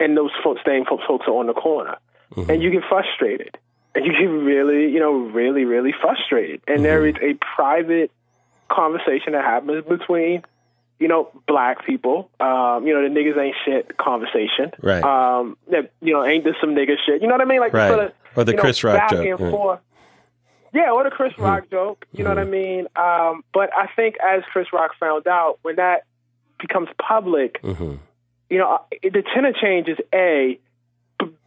and those folks, same folks are on the corner. Mm-hmm. And you get frustrated. And you get really, you know, really, really frustrated. And mm-hmm. there is a private conversation that happens between, you know, black people, um, you know, the niggas ain't shit conversation. Right. Um, that, you know, ain't this some nigga shit. You know what I mean? Like, right. sort of, or the you know, Chris Rock joke. Right. Yeah, or the Chris mm-hmm. Rock joke. You know mm-hmm. what I mean? Um, but I think as Chris Rock found out, when that becomes public, mm-hmm. you know, the tenor changes, A,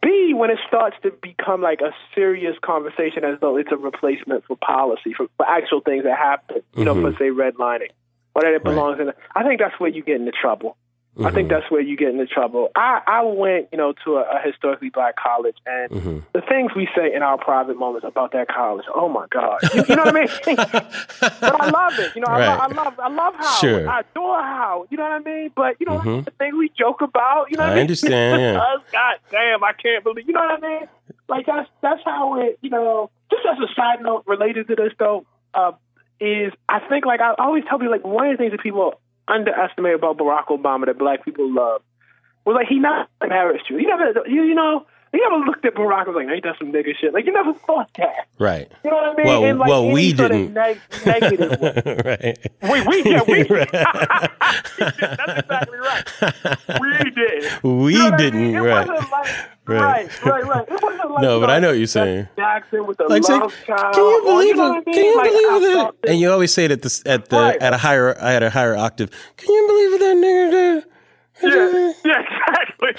B, when it starts to become like a serious conversation as though it's a replacement for policy, for, for actual things that happen, you mm-hmm. know, for, say, redlining, or that it belongs right. in. I think that's where you get into trouble. Mm-hmm. I think that's where you get into trouble. I, I went, you know, to a, a historically black college, and mm-hmm. the things we say in our private moments about that college, oh, my God. You, you know what I mean? But I love it. You know, right. I, I love I love how. Sure. I adore how. You know what I mean? But, you know, mm-hmm. the thing we joke about, you know what I mean? I understand, yeah. God damn, I can't believe. You know what I mean? Like, that's, that's how it, you know, just as a side note related to this, though, uh, is I think, like, I always tell people, like, one of the things that people underestimate about Barack Obama that black people love was like he not an marriage Jew. You never, you, you know, you never looked at Barack and was like, ain't that some nigga shit? Like, you never thought that, right? You know what I mean? Well, and like, well we didn't. Neg- negative right? We we yeah, we right. That's exactly right. We did. We you know didn't. I mean? It right. wasn't like, right. Right. Right. Right. It wasn't like no, but like, I know what you're saying. Jackson with the like, love say, child. Can you believe it? You know I mean? Can you like, believe it? That? And you always say it at the at the right. at a higher at a higher octave. Can you believe it, that nigga? Did? Yeah, yeah, exactly.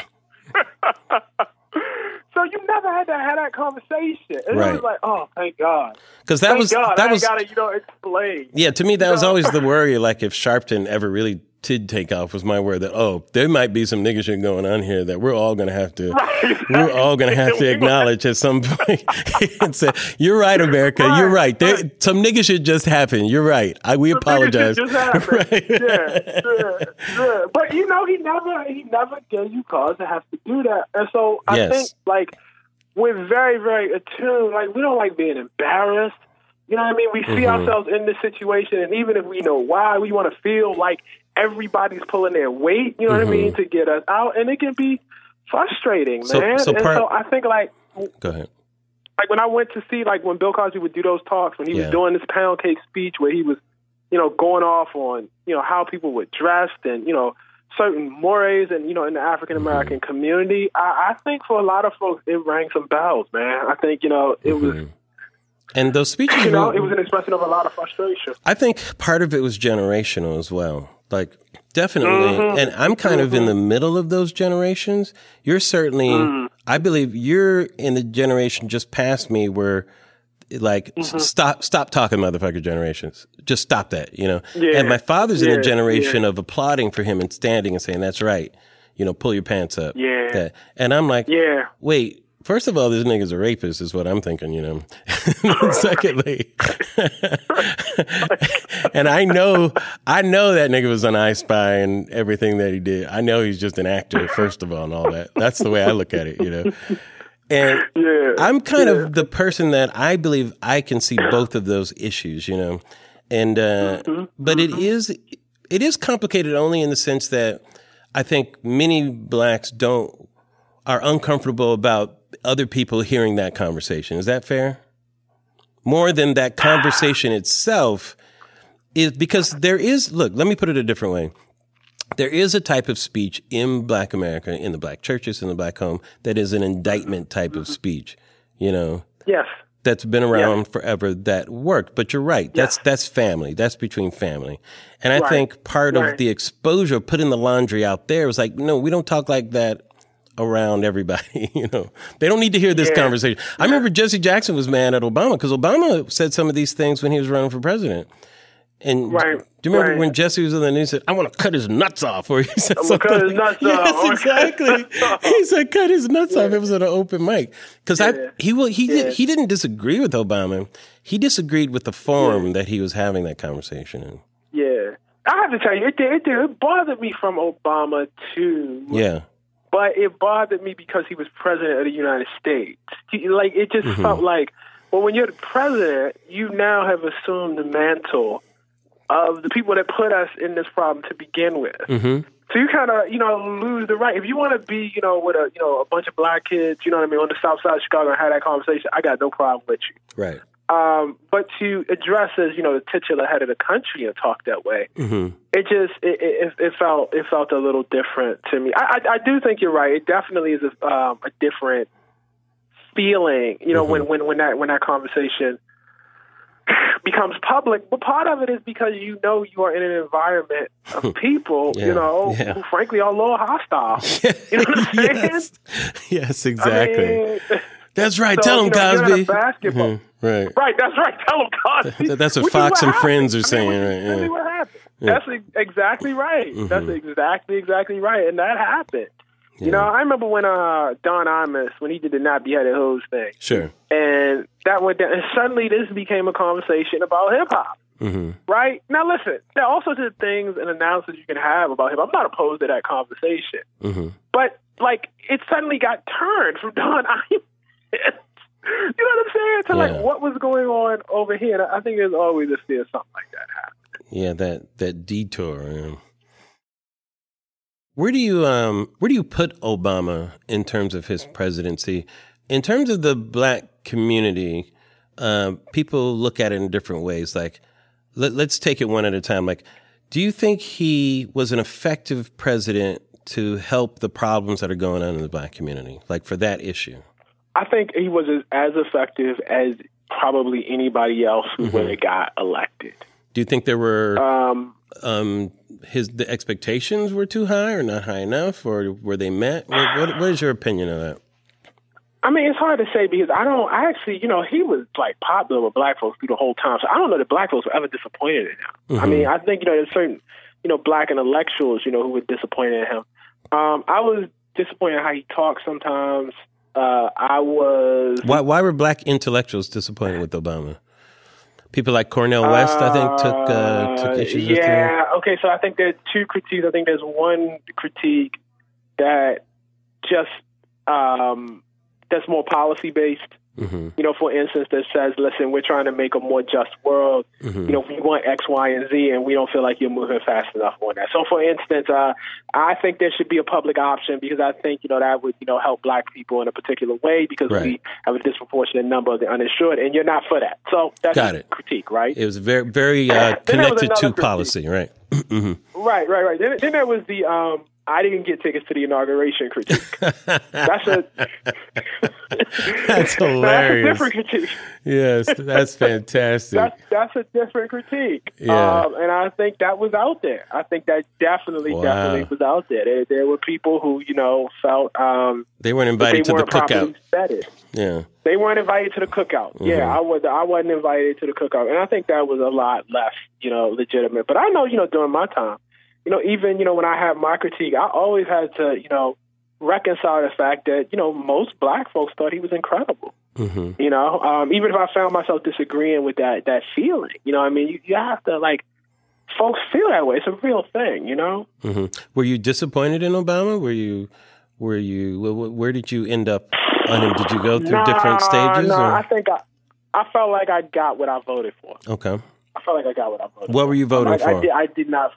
So you never had to have that conversation. And right. It was like, oh, thank God. Because that thank was God. that I was gotta, you know, explain. Yeah, to me that so, was always the worry. Like if Sharpton ever really did take off, was my word that oh, there might be some nigga shit going on here that we're all gonna have to right. we're all gonna have to acknowledge at some point and say, you're right, America, right. you're right. There, right. Some nigga shit just happened. You're right. I, we some apologize. Just right. Yeah, yeah, yeah. But you know, he never he never gave you cause to have to do that. And so I yes. think like we're very, very attuned. Like we don't like being embarrassed. You know what I mean? We see mm-hmm. ourselves in this situation, and even if we know why, we want to feel like everybody's pulling their weight, you know mm-hmm. what I mean, to get us out. And it can be frustrating, so, man. So, part, and so I think, like, go ahead. Like, when I went to see, like, when Bill Cosby would do those talks, when he yeah. was doing this pound cake speech where he was, you know, going off on, you know, how people were dressed and, you know, certain mores and, you know, in the African-American mm-hmm. community, I, I think for a lot of folks, it rang some bells, man. I think, you know, it mm-hmm. was... And those speeches... You know, were, it was an expression of a lot of frustration. I think part of it was generational as well. Like, definitely. Mm-hmm. And I'm kind mm-hmm. of in the middle of those generations. You're certainly, mm. I believe you're in the generation just past me where, like, mm-hmm. stop stop talking motherfucker generations. Just stop that, you know? Yeah. And my father's yeah. in the generation yeah. of applauding for him and standing and saying, that's right. You know, pull your pants up. Yeah. That. And I'm like, yeah. wait. First of all, this nigga's a rapist is what I'm thinking, you know. Secondly, and I know, I know that nigga was on I Spy and everything that he did. I know he's just an actor, first of all, and all that. That's the way I look at it, you know. And yeah, I'm kind yeah. of the person that I believe I can see both of those issues, you know. And uh, mm-hmm. but it is, it is complicated only in the sense that I think many blacks don't are uncomfortable about other people hearing that conversation. Is that fair? More than that conversation itself is because there is, look, let me put it a different way. There is a type of speech in Black America, in the Black churches, in the Black home, that is an indictment type of speech, you know? Yes. That's been around yeah. forever that worked. But you're right. That's yeah. that's family. That's between family. And I right. think part right. of the exposure of putting the laundry out there was like, no, we don't talk like that around everybody, you know. They don't need to hear this yeah. conversation. I remember Jesse Jackson was mad at Obama because Obama said some of these things when he was running for president. And right. do you remember right. when Jesse was on the news? He said, "I want to cut his nuts off," or he said I'm something. Cut his nuts yes, off. Exactly. He said, "Cut his nuts yeah. off." It was at an open mic because yeah. I he will he yeah. did, he didn't disagree with Obama. He disagreed with the forum yeah. that he was having that conversation in. Yeah, I have to tell you, it did, it, did, it bothered me from Obama too. Yeah. But it bothered me because he was president of the United States. He, like, it just mm-hmm. felt like, well, when you're the president, you now have assumed the mantle of the people that put us in this problem to begin with. Mm-hmm. So you kind of, you know, lose the right. If you want to be, you know, with a, you know, a bunch of black kids, you know what I mean, on the south side of Chicago and have that conversation, I got no problem with you. Right. Um, but to address as, you know, the titular head of the country and talk that way, mm-hmm. it just it, it, it felt it felt a little different to me. I, I, I do think you're right. It definitely is a, um, a different feeling, you know, mm-hmm. when, when, when that when that conversation becomes public. But part of it is because you know you are in an environment of people, yeah. you know, yeah. who frankly are a little hostile. You know what I'm saying? Yes, yes exactly. I mean, that's right. So, tell him, Cosby. Mm-hmm. Right. Right. That's right. Tell him, Cosby. That, that's what Which Fox what and happened. Friends are saying. I mean, right? Yeah. What happened. Yeah. That's exactly right. Mm-hmm. That's exactly, exactly right. And that happened. Yeah. You know, I remember when uh, Don Imus, when he did the Not Beheaded Hoes thing. Sure. And that went down. And suddenly this became a conversation about hip hop. Mm-hmm. Right? Now, listen, there are all sorts of things and announcements you can have about hip hop. I'm not opposed to that conversation. Mm-hmm. But, like, it suddenly got turned from Don Imus. You know what I'm saying? To yeah. like what was going on over here. I think there's always a fear something like that happen. Yeah, that that detour. Yeah. Where do you um where do you put Obama in terms of his presidency? In terms of the black community, uh, people look at it in different ways. Like, let, let's take it one at a time. Like, do you think he was an effective president to help the problems that are going on in the black community? Like for that issue. I think he was as effective as probably anybody else who mm-hmm. would have got elected. Do you think there were um, um, his the expectations were too high or not high enough, or were they met? What, what, what is your opinion of that? I mean, it's hard to say because I don't. I actually, you know, he was like popular with black folks through the whole time, so I don't know that black folks were ever disappointed in him. Mm-hmm. I mean, I think you know there's certain you know black intellectuals you know who were disappointed in him. Um, I was disappointed in how he talked sometimes. Uh, I was. Why? Why were black intellectuals disappointed with Obama? People like Cornel West, uh, I think, took uh, took issues yeah, with him. Yeah. Okay. So I think there are two critiques. I think there's one critique that just. Um, that's more policy-based, mm-hmm. you know, for instance, that says, listen, we're trying to make a more just world. Mm-hmm. You know, we want X, Y, and Z, and we don't feel like you're moving fast enough on that. So, for instance, uh, I think there should be a public option because I think, you know, that would, you know, help black people in a particular way because right. we have a disproportionate number of the uninsured, and you're not for that. So that's Got it. critique, right? It was very, very uh, connected to critique. policy, right? mm-hmm. Right, right, right. Then, then there was the... Um, I didn't get tickets to the inauguration critique. That's a that's hilarious. That's a different critique. Yes, that's fantastic. That's, that's a different critique. Yeah. Um, and I think that was out there. I think that definitely, wow. definitely was out there. There, there were people who, you know, felt um, they weren't invited they to weren't the cookout. Vetted. Yeah, they weren't invited to the cookout. Mm-hmm. Yeah, I was. I wasn't invited to the cookout, and I think that was a lot less, you know, legitimate. But I know, you know, during my time. You know, even, you know, when I had my critique, I always had to, you know, reconcile the fact that, you know, most black folks thought he was incredible. Mm-hmm. You know, um, even if I found myself disagreeing with that that feeling, you know, I mean, you, you have to, like, folks feel that way. It's a real thing, you know. Mm-hmm. Were you disappointed in Obama? Were you, were you, where did you end up on him? Did you go through nah, different stages? No, nah, I think I, I felt like I got what I voted for. Okay. I felt like I got what I voted what for. What were you voting like, for? I did, I did not...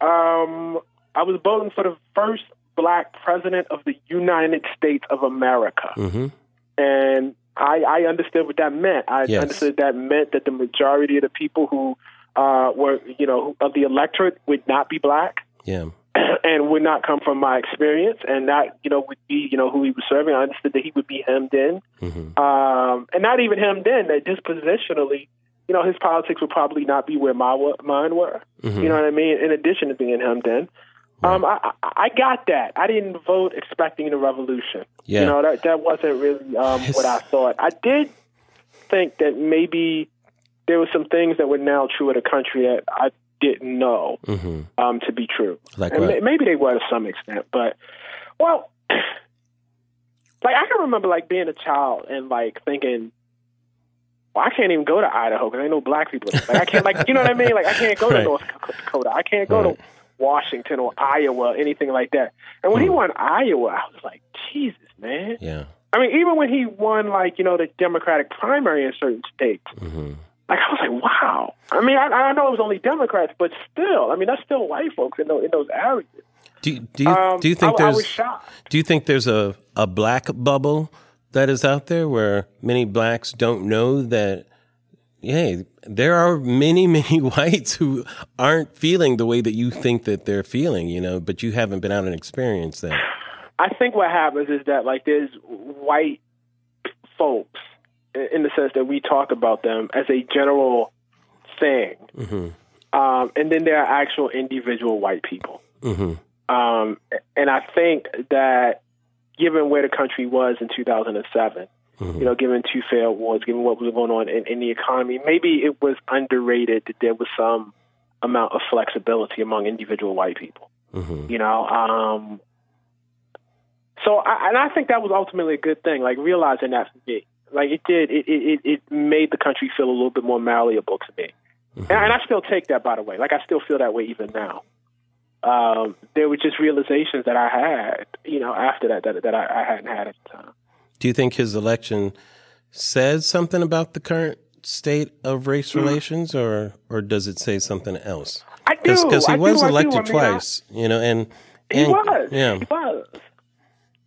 Um, I was voting for the first black president of the United States of America. Mm-hmm. And I, I understood what that meant. I yes. understood that meant that the majority of the people who uh, were, you know, of the electorate would not be black. Yeah. And would not come from my experience, and that, you know, would be, you know, who he was serving. I understood that he would be hemmed in. Mm-hmm. Um, and not even hemmed in, that dispositionally, you know, his politics would probably not be where my mine were. Mm-hmm. You know what I mean? In addition to being hemmed in, um, right. I, I got that. I didn't vote expecting the revolution. Yeah. You know, that that wasn't really um, what I thought. I did think that maybe there were some things that were now true of the country that I didn't know mm-hmm. um, to be true. Like and what? Maybe they were to some extent, but well, like I can remember like being a child and like thinking. I can't even go to Idaho because ain't no black people. Like I can't, like you know what I mean. Like I can't go right. to North Dakota. I can't go right. to Washington or Iowa, anything like that. And when mm. he won Iowa, I was like, Jesus, man. Yeah. I mean, even when he won, like you know, the Democratic primary in certain states, mm-hmm. like I was like, wow. I mean, I, I know it was only Democrats, but still, I mean, that's still white folks in those, in those areas. Do do you, um, do you think I, there's I was shocked. Do you think there's a, a black bubble? That is out there where many blacks don't know that, hey, there are many, many whites who aren't feeling the way that you think that they're feeling, you know, but you haven't been out and experienced that. I think what happens is that, like, there's white folks, in the sense that we talk about them as a general thing, mm-hmm. um, and then there are actual individual white people. Mm-hmm. Um, and I think that given where the country was in two thousand seven, mm-hmm. you know, given two failed wars, given what was going on in, in the economy, maybe it was underrated that there was some amount of flexibility among individual white people, mm-hmm. you know. Um, so, I, and I think that was ultimately a good thing, like realizing that for me. Like it did, it it, it made the country feel a little bit more malleable to me. Mm-hmm. And, and I still take that, by the way. Like I still feel that way even now. Um, there were just realizations that I had, you know, after that, that, that I, I hadn't had at the time. Do you think his election says something about the current state of race mm-hmm. relations, or, or does it say something else? I do. Because he I was do, elected I do. I mean, twice, I, you know, and, and... He was. Yeah. He was.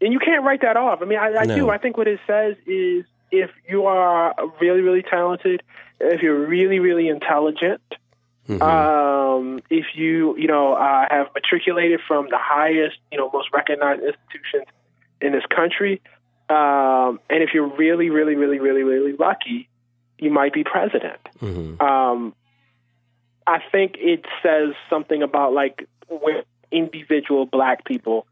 And you can't write that off. I mean, I, I no. do. I think what it says is if you are really, really talented, if you're really, really intelligent... Mm-hmm. Um, if you, you know, uh, have matriculated from the highest, you know, most recognized institutions in this country, um, and if you're really, really, really, really, really lucky, you might be president. Mm-hmm. Um, I think it says something about like where individual black people,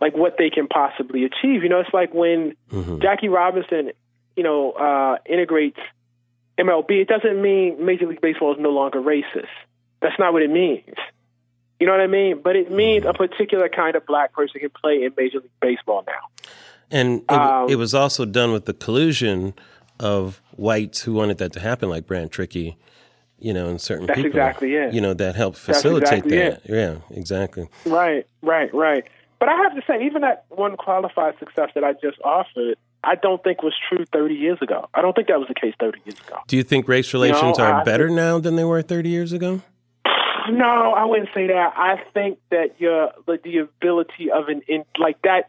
like what they can possibly achieve. You know, it's like when mm-hmm. Jackie Robinson, you know, uh, integrates M L B, it doesn't mean Major League Baseball is no longer racist. That's not what it means. You know what I mean? But it means a particular kind of black person can play in Major League Baseball now. And it, um, it was also done with the collusion of whites who wanted that to happen, like Brant Trickey, you know, and certain that's people. That's exactly it. You know, that helped facilitate exactly that. It. Yeah, exactly. Right, right, right. But I have to say, even that one qualified success that I just offered, I don't think was true thirty years ago. I don't think that was the case thirty years ago. Do you think race relations you know, are I better think, now than they were thirty years ago? No, I wouldn't say that. I think that your like, the ability of an in, like that,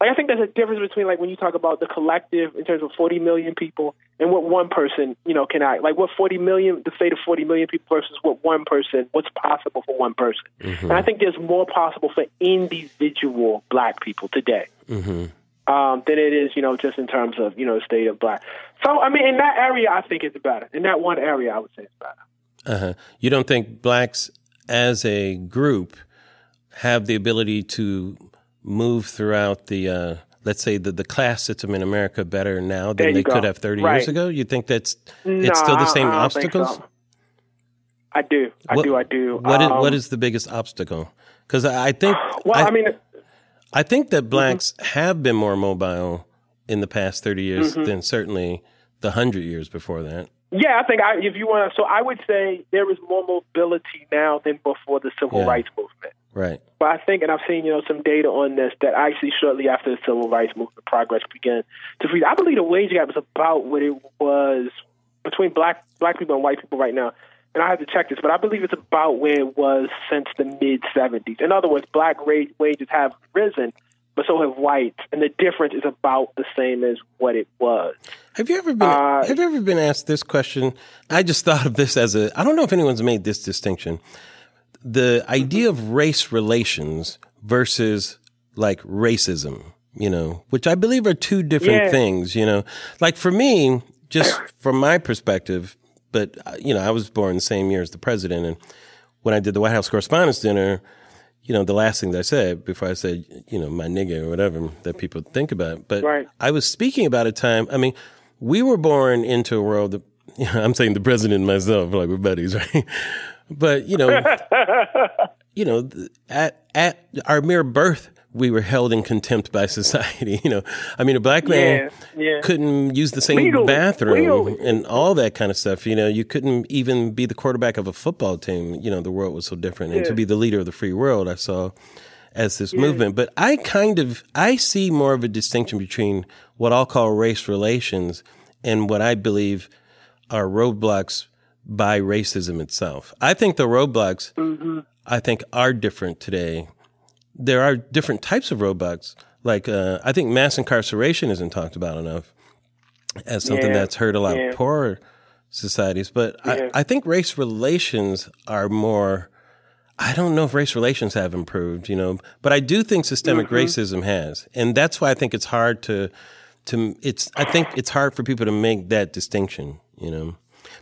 like I think there's a difference between like when you talk about the collective in terms of forty million people and what one person, you know, can act. Like what forty million, the fate of forty million people versus what one person, what's possible for one person. Mm-hmm. And I think there's more possible for individual black people today. Mm-hmm. Um, than it is, you know, just in terms of, you know, state of black. So, I mean, in that area, I think it's better. In that one area, I would say it's better. Uh-huh. You don't think blacks as a group have the ability to move throughout the, uh, let's say, the, the class system in America better now than they go. could have thirty right. years ago? You think that's it's no, still the same I, I obstacles? So. I do. I what, do. I do. What, um, is, what is the biggest obstacle? Because I think... Well, I, I mean... I think that blacks mm-hmm. have been more mobile in the past thirty years mm-hmm. than certainly the one hundred years before that. Yeah, I think I, if you want to, so I would say there is more mobility now than before the Civil yeah. Rights Movement. Right. But I think, and I've seen, you know, some data on this, that actually shortly after the Civil Rights Movement, progress began to freeze. I believe the wage gap is about what it was between black black people and white people right now. And I have to check this, but I believe it's about where it was since the mid seventies. In other words, black wages have risen, but so have whites, and the difference is about the same as what it was. Have you ever been uh, Have you ever been asked this question? I just thought of this as a, I don't know if anyone's made this distinction. The idea mm-hmm. of race relations versus like racism, you know, which I believe are two different yeah. things, you know. Like for me, just from my perspective, but, you know, I was born the same year as the president. And when I did the White House Correspondents' Dinner, you know, the last thing that I said before I said, you know, my nigga or whatever that people think about. But right. I was speaking about a time. I mean, we were born into a world that, you know, I'm saying the president and myself, like we're buddies, right? But, you know, you know, at, at our mere birth, we were held in contempt by society. You know, I mean, a black man yeah, yeah. couldn't use the same Legal. bathroom Legal. and all that kind of stuff. You know, you couldn't even be the quarterback of a football team. You know, the world was so different. Yeah. And to be the leader of the free world, I saw as this yeah. movement. But I kind of, I see more of a distinction between what I'll call race relations and what I believe are roadblocks by racism itself. I think the roadblocks, mm-hmm. I think, are different today. There are different types of roadblocks. Like, uh, I think mass incarceration isn't talked about enough as something yeah, that's hurt a lot yeah. of poorer societies. But yeah. I, I think race relations are more, I don't know if race relations have improved, you know, but I do think systemic mm-hmm. racism has. And that's why I think it's hard to, to, it's, I think it's hard for people to make that distinction, you know,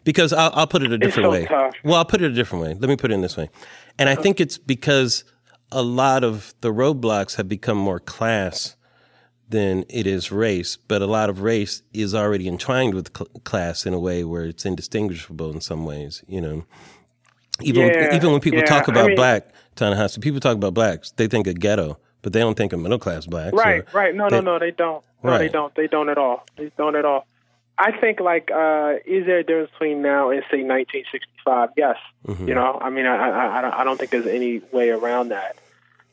because I'll, I'll put it a different so way. Tough. Well, I'll put it a different way. Let me put it in this way. And I think it's because a lot of the roadblocks have become more class than it is race, but a lot of race is already entwined with cl- class in a way where it's indistinguishable in some ways, you know. Even, yeah, when, even when people yeah. talk about I mean, black, Ta-Nehisi, people talk about blacks, they think of ghetto, but they don't think of middle-class blacks. Right, or, right. No, they, no, no, they don't. No, right. they don't. They don't at all. They don't at all. I think, like, uh, is there a difference between now and, say, nineteen sixty-five? Yes. Mm-hmm. You know, I mean, I, I, I, don't, I don't think there's any way around that.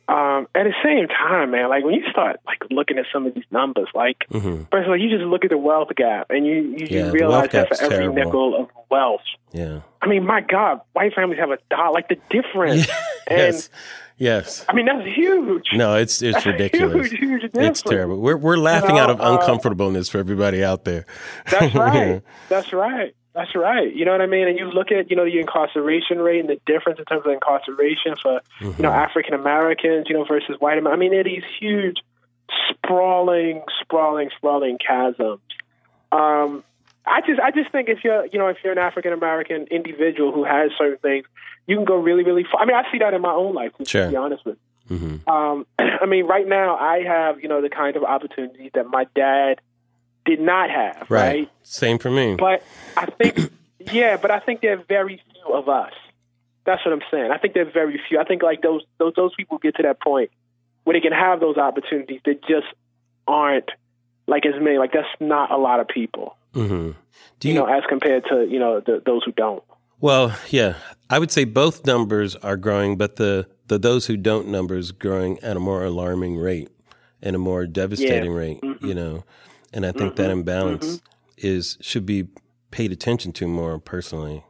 Um, at the same time, man, like, when you start, like, looking at some of these numbers, like, mm-hmm. first of all, you just look at the wealth gap, and you, you yeah, realize that for every terrible. nickel of wealth. Yeah. I mean, my God, white families have a dollar. Like, the difference. yes. And, Yes. I mean, that's huge. No, it's it's that's ridiculous. Huge, huge difference. It's terrible. We're we're laughing you know, out of uh, uncomfortableness for everybody out there. That's right. That's right. That's right. You know what I mean? And you look at, you know, the incarceration rate and the difference in terms of incarceration for, mm-hmm. you know, African Americans, you know, versus white Americans. I mean, they're these huge, sprawling, sprawling, sprawling chasms. Um, I just I just think if you're you know if you're an African American individual who has certain things, you can go really really far. I mean, I see that in my own life. Sure. To be honest with you. Mm-hmm. Um, I mean, right now I have you know the kind of opportunities that my dad did not have. Right. right? Same for me. But I think yeah, but I think there are very few of us. That's what I'm saying. I think there are very few. I think like those those those people get to that point where they can have those opportunities that just aren't like as many. Like that's not a lot of people. Mm-hmm. Do you, you know, as compared to, you know, the, those who don't? Well, yeah, I would say both numbers are growing, but the, the those who don't numbers growing at a more alarming rate and a more devastating yeah. rate, mm-hmm. you know, and I think mm-hmm. that imbalance mm-hmm. is should be paid attention to more personally.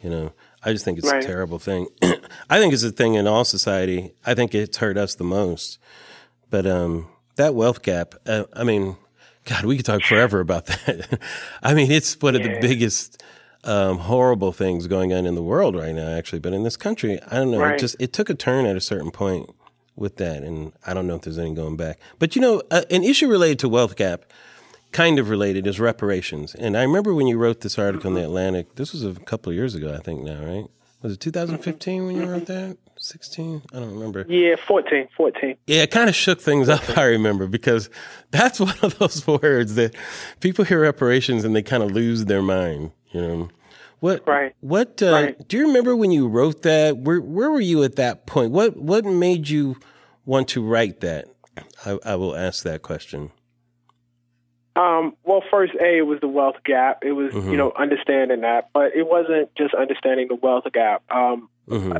You know, I just think it's right. a terrible thing. I think it's a thing in all society. I think it's hurt us the most. But um, that wealth gap, uh, I mean, God, we could talk forever about that. I mean, it's one of yeah. the biggest um, horrible things going on in the world right now, actually. But in this country, I don't know. Right. It just it took a turn at a certain point with that, and I don't know if there's any going back. But, you know, uh, an issue related to wealth gap, kind of related, is reparations. And I remember when you wrote this article mm-hmm. in The Atlantic, this was a couple of years ago, I think now, right? Was it two thousand fifteen when you wrote that? sixteen? I don't remember. Yeah, fourteen, fourteen. Yeah, it kind of shook things up, I remember, because that's one of those words that people hear reparations and they kind of lose their mind, you know. What, right. What, uh, right. Do you remember when you wrote that? Where where were you at that point? What what made you want to write that? I, I will ask that question. Um, well, first, A, it was the wealth gap. It was, mm-hmm. you know, understanding that. But it wasn't just understanding the wealth gap. Um, mm-hmm.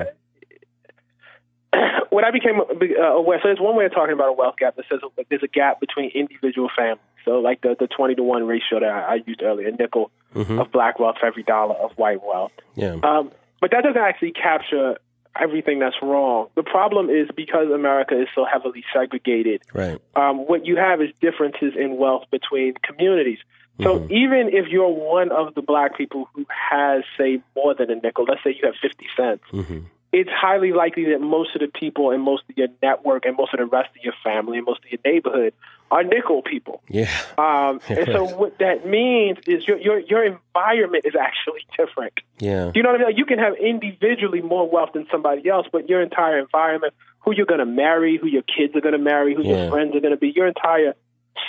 I, when I became uh, aware, so there's one way of talking about a wealth gap that says like, there's a gap between individual families. So like the, the twenty to one ratio that I, I used earlier, a nickel mm-hmm. of black wealth for every dollar of white wealth. Yeah. Um, but that doesn't actually capture everything that's wrong. The problem is because America is so heavily segregated, right. um, what you have is differences in wealth between communities. So mm-hmm. even if you're one of the black people who has, say, more than a nickel, let's say you have fifty cents, mm-hmm. it's highly likely that most of the people and most of your network and most of the rest of your family and most of your neighborhood are nickel people. Yeah. Um, and so what that means is your, your your environment is actually different. Yeah. You know what I mean? You can have individually more wealth than somebody else, but your entire environment, who you're going to marry, who your kids are going to marry, who yeah. your friends are going to be, your entire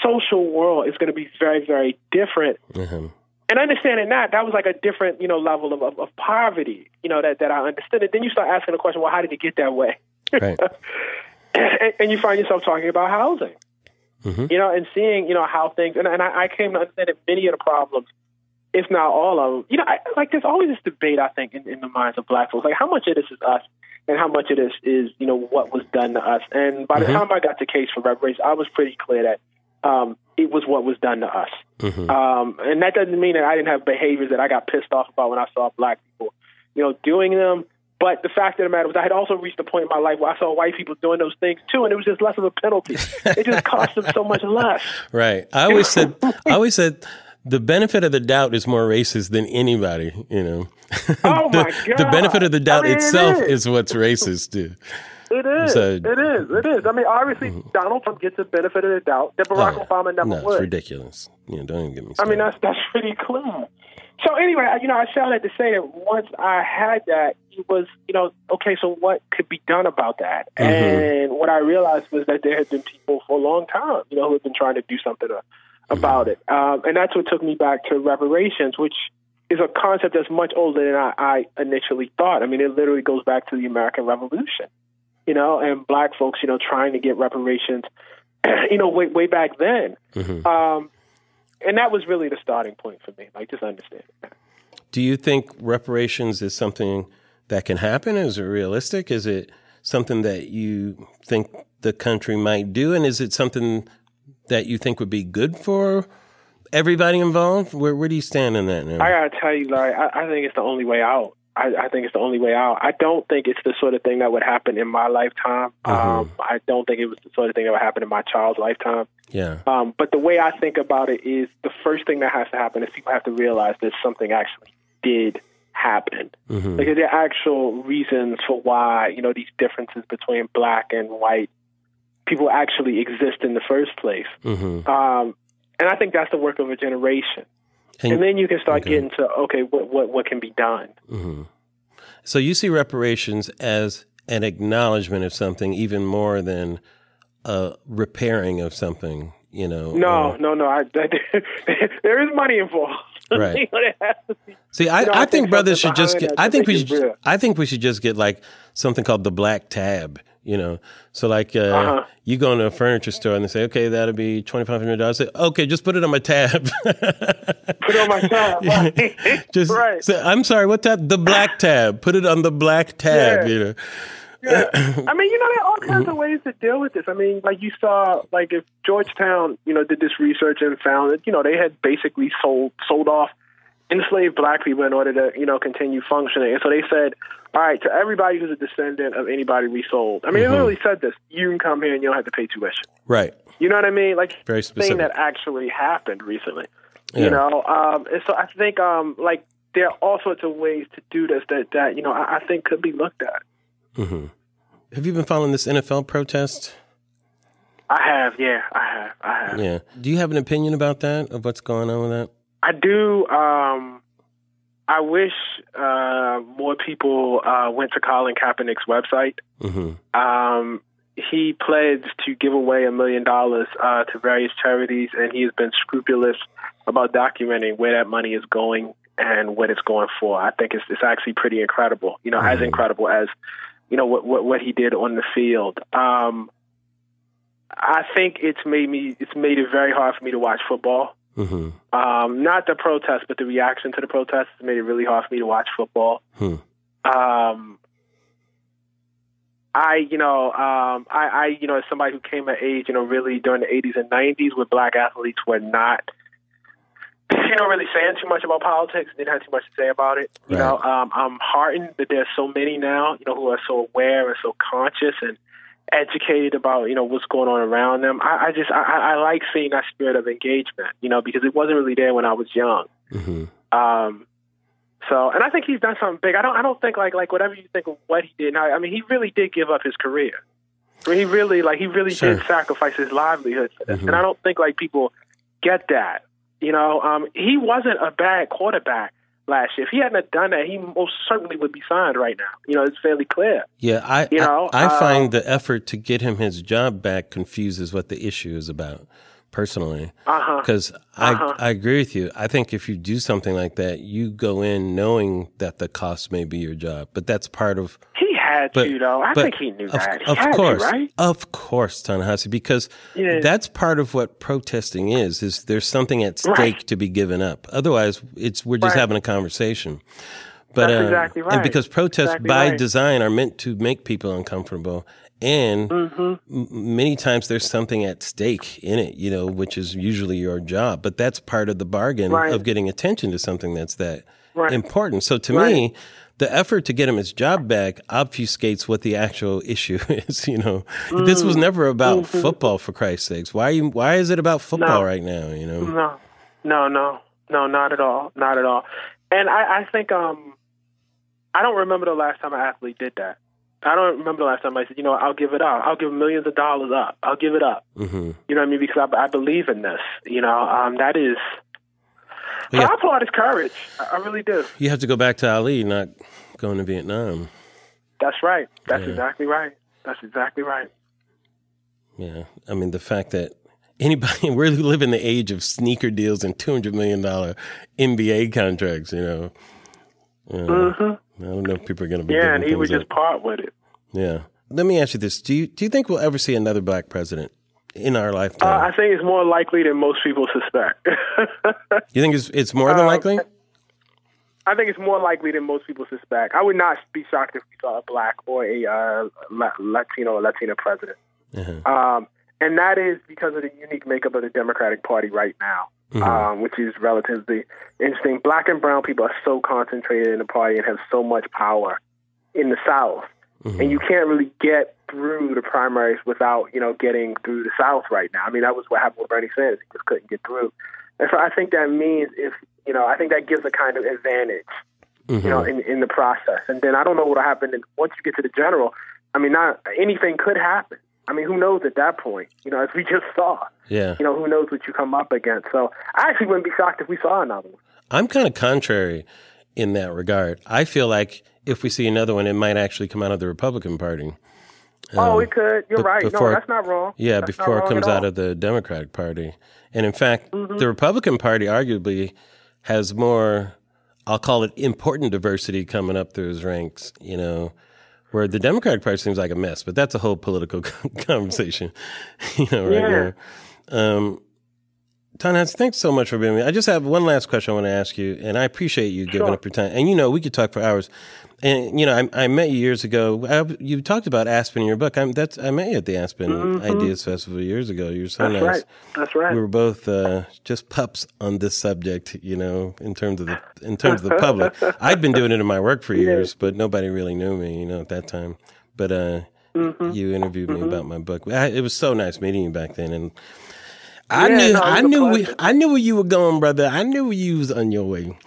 social world is going to be very, very different. Mm-hmm. And understanding that, that was like a different, you know, level of, of, of poverty, you know, that, that I understood it. Then you start asking the question, well, how did it get that way? Right. and, and you find yourself talking about housing. Mm-hmm. You know, and seeing, you know, how things, and, and I, I came to understand that many of the problems, if not all of them, you know, I, like there's always this debate, I think, in, in the minds of black folks, like how much of this is us and how much of this is, you know, what was done to us. And by mm-hmm. the time I got the case for reparations, I was pretty clear that um, it was what was done to us. Mm-hmm. Um, and that doesn't mean that I didn't have behaviors that I got pissed off about when I saw black people, you know, doing them. But the fact of the matter was I had also reached a point in my life where I saw white people doing those things too, and it was just less of a penalty. It just cost them so much less. Right. I always said I always said the benefit of the doubt is more racist than anybody, you know. Oh the, my God. The benefit of the doubt I mean, itself it is. is what's racist, dude. It is. So, it is. It is. I mean, obviously, mm-hmm. Donald Trump gets the benefit of the doubt that Barack oh, Obama never no, would. No, it's ridiculous. You know, don't even get me started. I mean, that's, that's pretty clear. So anyway, you know, I shall have to say that once I had that, it was, you know, okay, so what could be done about that? Mm-hmm. And what I realized was that there had been people for a long time, you know, who had been trying to do something to, about mm-hmm. it. Um, and that's what took me back to reparations, which is a concept that's much older than I, I initially thought. I mean, it literally goes back to the American Revolution, you know, and black folks, you know, trying to get reparations, you know, way, way back then. Mm-hmm. Um And that was really the starting point for me, like just understanding that. Do you think reparations is something that can happen? Is it realistic? Is it something that you think the country might do? And is it something that you think would be good for everybody involved? Where, where do you stand on that now? I got to tell you, Larry, I, I think it's the only way out. I, I think it's the only way out. I don't think it's the sort of thing that would happen in my lifetime. Mm-hmm. Um, I don't think it was the sort of thing that would happen in my child's lifetime. Yeah. Um, but the way I think about it is the first thing that has to happen is people have to realize that something actually did happen. Mm-hmm. Like there are actual reasons for why, you know, these differences between black and white people actually exist in the first place. Mm-hmm. Um, and I think that's the work of a generation. And, and then you can start okay. getting to, okay, what what, what can be done? Mm-hmm. So you see reparations as an acknowledgement of something even more than uh, repairing of something, you know? No, or, no, no. I, I, there is money involved. Right. See, I, you know, I, I think, think brothers should just get, I think we should, real. I think we should just get like something called the black tab, you know? So like, uh, uh-huh. you go into a furniture store and they say, okay, that'll be twenty-five hundred dollars. Say, okay, just put it on my tab. Put it on my tab. Right. Just right. Say, I'm sorry, what tab? The black tab. Put it on the black tab, yeah. you know? Yeah. I mean, you know, there are all kinds of ways to deal with this. I mean, like you saw, like if Georgetown, you know, did this research and found that, you know, they had basically sold sold off enslaved black people in order to, you know, continue functioning. And so they said, all right, to everybody who's a descendant of anybody we sold. I mean, mm-hmm. they literally said this. You can come here and you don't have to pay tuition. Right. You know what I mean? Like very specific. Thing that actually happened recently. Yeah. You know, um, and so I think um, like there are all sorts of ways to do this that, that you know, I, I think could be looked at. Mm-hmm. Have you been following this N F L protest? I have, yeah, I have, I have. Yeah. Do you have an opinion about that, of what's going on with that? I do. Um, I wish uh, more people uh, went to Colin Kaepernick's website. Mm-hmm. Um, he pledged to give away a million dollars uh, to various charities, and he has been scrupulous about documenting where that money is going and what it's going for. I think it's, it's actually pretty incredible, you know, mm-hmm. as incredible as... you know, what, what what he did on the field. Um, I think it's made me it's made it very hard for me to watch football. Mm-hmm. Um, not the protest, but the reaction to the protest has made it really hard for me to watch football. Hmm. Um, I, you know, um, I, I, you know, as somebody who came of age, you know, really during the eighties and nineties where black athletes were not, you know, really saying too much about politics. Didn't have too much to say about it. You right. know, um, I'm heartened that there's so many now, you know, who are so aware and so conscious and educated about, you know, what's going on around them. I, I just, I, I like seeing that spirit of engagement, you know, because it wasn't really there when I was young. Mm-hmm. Um, so, and I think he's done something big. I don't, I don't think like, like whatever you think of what he did. I, I mean, he really did give up his career. I mean, he really, like, he really sure. did sacrifice his livelihood for this. Mm-hmm. And I don't think like people get that. You know, um, he wasn't a bad quarterback last year. If he hadn't have done that, he most certainly would be signed right now. You know, it's fairly clear. Yeah, I you know, I, I uh, find the effort to get him his job back confuses what the issue is about, personally. Uh-huh. Because I, uh-huh. I agree with you. I think if you do something like that, you go in knowing that the cost may be your job. But that's part of... He had but, to, though. I think he knew of, that. He of had course, to, right? Of course, Ta-Nehisi, because yeah. that's part of what protesting is, is there's something at stake right. to be given up. Otherwise, it's we're just right. having a conversation. But, that's uh, exactly right. And because protests exactly by right. design are meant to make people uncomfortable, and mm-hmm. m- many times there's something at stake in it, you know, which is usually your job. But that's part of the bargain right. of getting attention to something that's that right. important. So to right. me, the effort to get him his job back obfuscates what the actual issue is, you know. Mm. This was never about mm-hmm. football, for Christ's sakes. Why are you, why is it about football no. right now, you know? No, no, no, no, not at all, not at all. And I, I think um, I don't remember the last time an athlete did that. I don't remember the last time I said, you know, I'll give it up. I'll give millions of dollars up. I'll give it up. Mm-hmm. You know what I mean? Because I, I believe in this, you know, um, that is... So I applaud his courage. I really do. You have to go back to Ali, not going to Vietnam. That's right. That's yeah. exactly right. That's exactly right. Yeah. I mean, the fact that anybody, we live in the age of sneaker deals and two hundred million dollars N B A contracts, you know. Uh, mm-hmm. I don't know if people are going to be yeah, and he would just up. part with it. Yeah. Let me ask you this. Do you, do you think we'll ever see another black president in our lifetime? Uh, I think it's more likely than most people suspect. You think it's it's more than likely? Um, I think it's more likely than most people suspect. I would not be shocked if we saw a black or a uh, la- Latino or Latina president. Uh-huh. Um, and that is because of the unique makeup of the Democratic Party right now, mm-hmm. um, which is relatively interesting. Black and brown people are so concentrated in the party and have so much power in the South. Mm-hmm. And you can't really get through the primaries without, you know, getting through the South right now. I mean, that was what happened with Bernie Sanders. He just couldn't get through. And so I think that means if, you know, I think that gives a kind of advantage, mm-hmm. you know, in, in the process. And then I don't know what will happen once you get to the general. I mean, not anything could happen. I mean, who knows at that point, you know, as we just saw. Yeah. You know, who knows what you come up against. So I actually wouldn't be shocked if we saw another one. I'm kind of contrary in that regard. I feel like if we see another one, it might actually come out of the Republican Party. Oh, um, it could. You're b- right. Before, no, that's not wrong. Yeah, that's before it comes out of the Democratic Party. And in fact, mm-hmm. the Republican Party arguably has more, I'll call it important diversity coming up through his ranks, you know, where the Democratic Party seems like a mess, but that's a whole political conversation, you know, right yeah. now. Um, Ta-Nehisi, thanks so much for being with me. I just have one last question I want to ask you, and I appreciate you sure. giving up your time. And, you know, we could talk for hours. And, you know, I, I met you years ago. I, you talked about Aspen in your book. I'm, that's, I met you at the Aspen mm-hmm. Ideas Festival years ago. You were so that's nice. Right. That's right. We were both uh, just pups on this subject, you know, in terms of the, in terms of the public. I'd been doing it in my work for years, but nobody really knew me, you know, at that time. But uh, mm-hmm. you interviewed mm-hmm. me about my book. I, it was so nice meeting you back then. And I yeah, knew, no, I knew, we, I knew where you were going, brother. I knew you was on your way.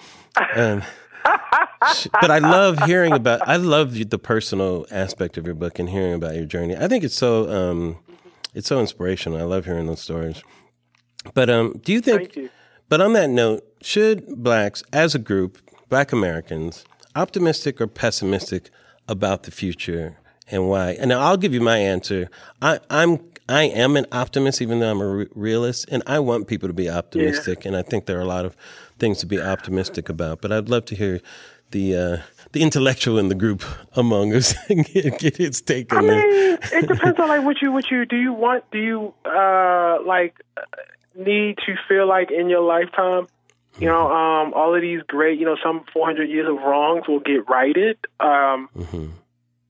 Um, but I love hearing about, I love the personal aspect of your book and hearing about your journey. I think it's so, um, it's so inspirational. I love hearing those stories. But um, do you think, Thank you. But on that note, should blacks as a group, black Americans, optimistic or pessimistic about the future and why? And I'll give you my answer. I, I'm I am an optimist, even though I'm a realist, and I want people to be optimistic, yeah. and I think there are a lot of things to be optimistic about. But I'd love to hear the uh, the intellectual in the group among us get, get its take on I mean, that. It depends on like what you what you do you want do you uh, like need to feel like in your lifetime. You know, um, all of these great, you know, some four hundred years of wrongs will get righted. Um, mm-hmm.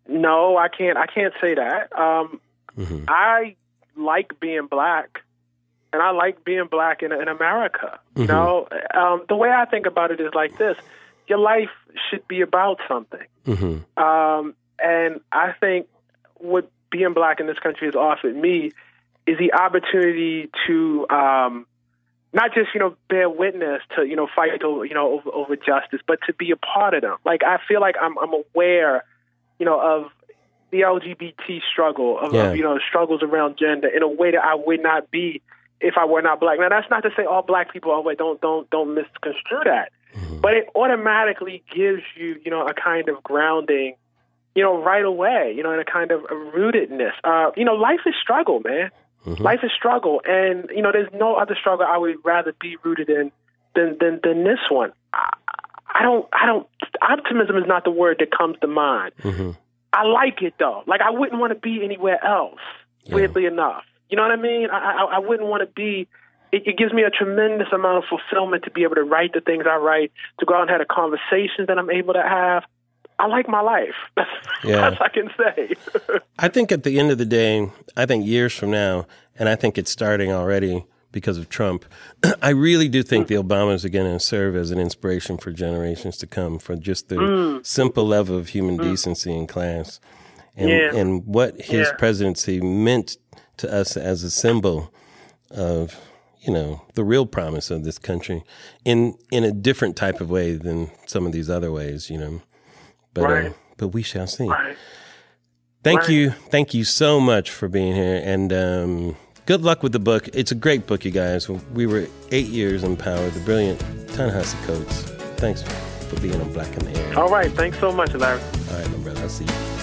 No, I can't. I can't say that. Um, mm-hmm. I. like being black, and I like being black in, in America. Mm-hmm. You know, um, the way I think about it is like this: your life should be about something. Mm-hmm. Um, and I think what being black in this country has offered me is the opportunity to um, not just, you know, bear witness to, you know, fight over, you know, over, over justice, but to be a part of them. Like, I feel like I'm, I'm aware, you know, of the L G B T struggle, of, yeah. of, you know, struggles around gender in a way that I would not be if I were not black. Now, that's not to say all black people are, don't don't don't misconstrue that, mm-hmm. but it automatically gives you, you know, a kind of grounding, you know, right away, you know, and a kind of a rootedness. Uh, you know, life is struggle, man. Mm-hmm. Life is struggle, and you know, there's no other struggle I would rather be rooted in than than, than this one. I, I don't, I don't. Optimism is not the word that comes to mind. Mm-hmm. I like it, though. Like, I wouldn't want to be anywhere else, yeah. weirdly enough. You know what I mean? I, I, I wouldn't want to be... It, it gives me a tremendous amount of fulfillment to be able to write the things I write, to go out and have the conversations that I'm able to have. I like my life. That's yeah. all I can say. I think at the end of the day, I think years from now, and I think it's starting already because of Trump, I really do think mm-hmm. the Obamas are going to serve as an inspiration for generations to come, for just the mm. simple level of human mm. decency and class, and, yeah. and what his yeah. presidency meant to us as a symbol of, you know, the real promise of this country in in a different type of way than some of these other ways, you know. But right. uh, but we shall see. Right. Thank right. you, thank you so much for being here, and. Um, Good luck with the book. It's a great book, you guys. We Were Eight Years in Power. The brilliant Ta-Nehisi Coates. Thanks for being on Black in the Air. All right. Thanks so much, Larry. All right, my brother. I'll see you.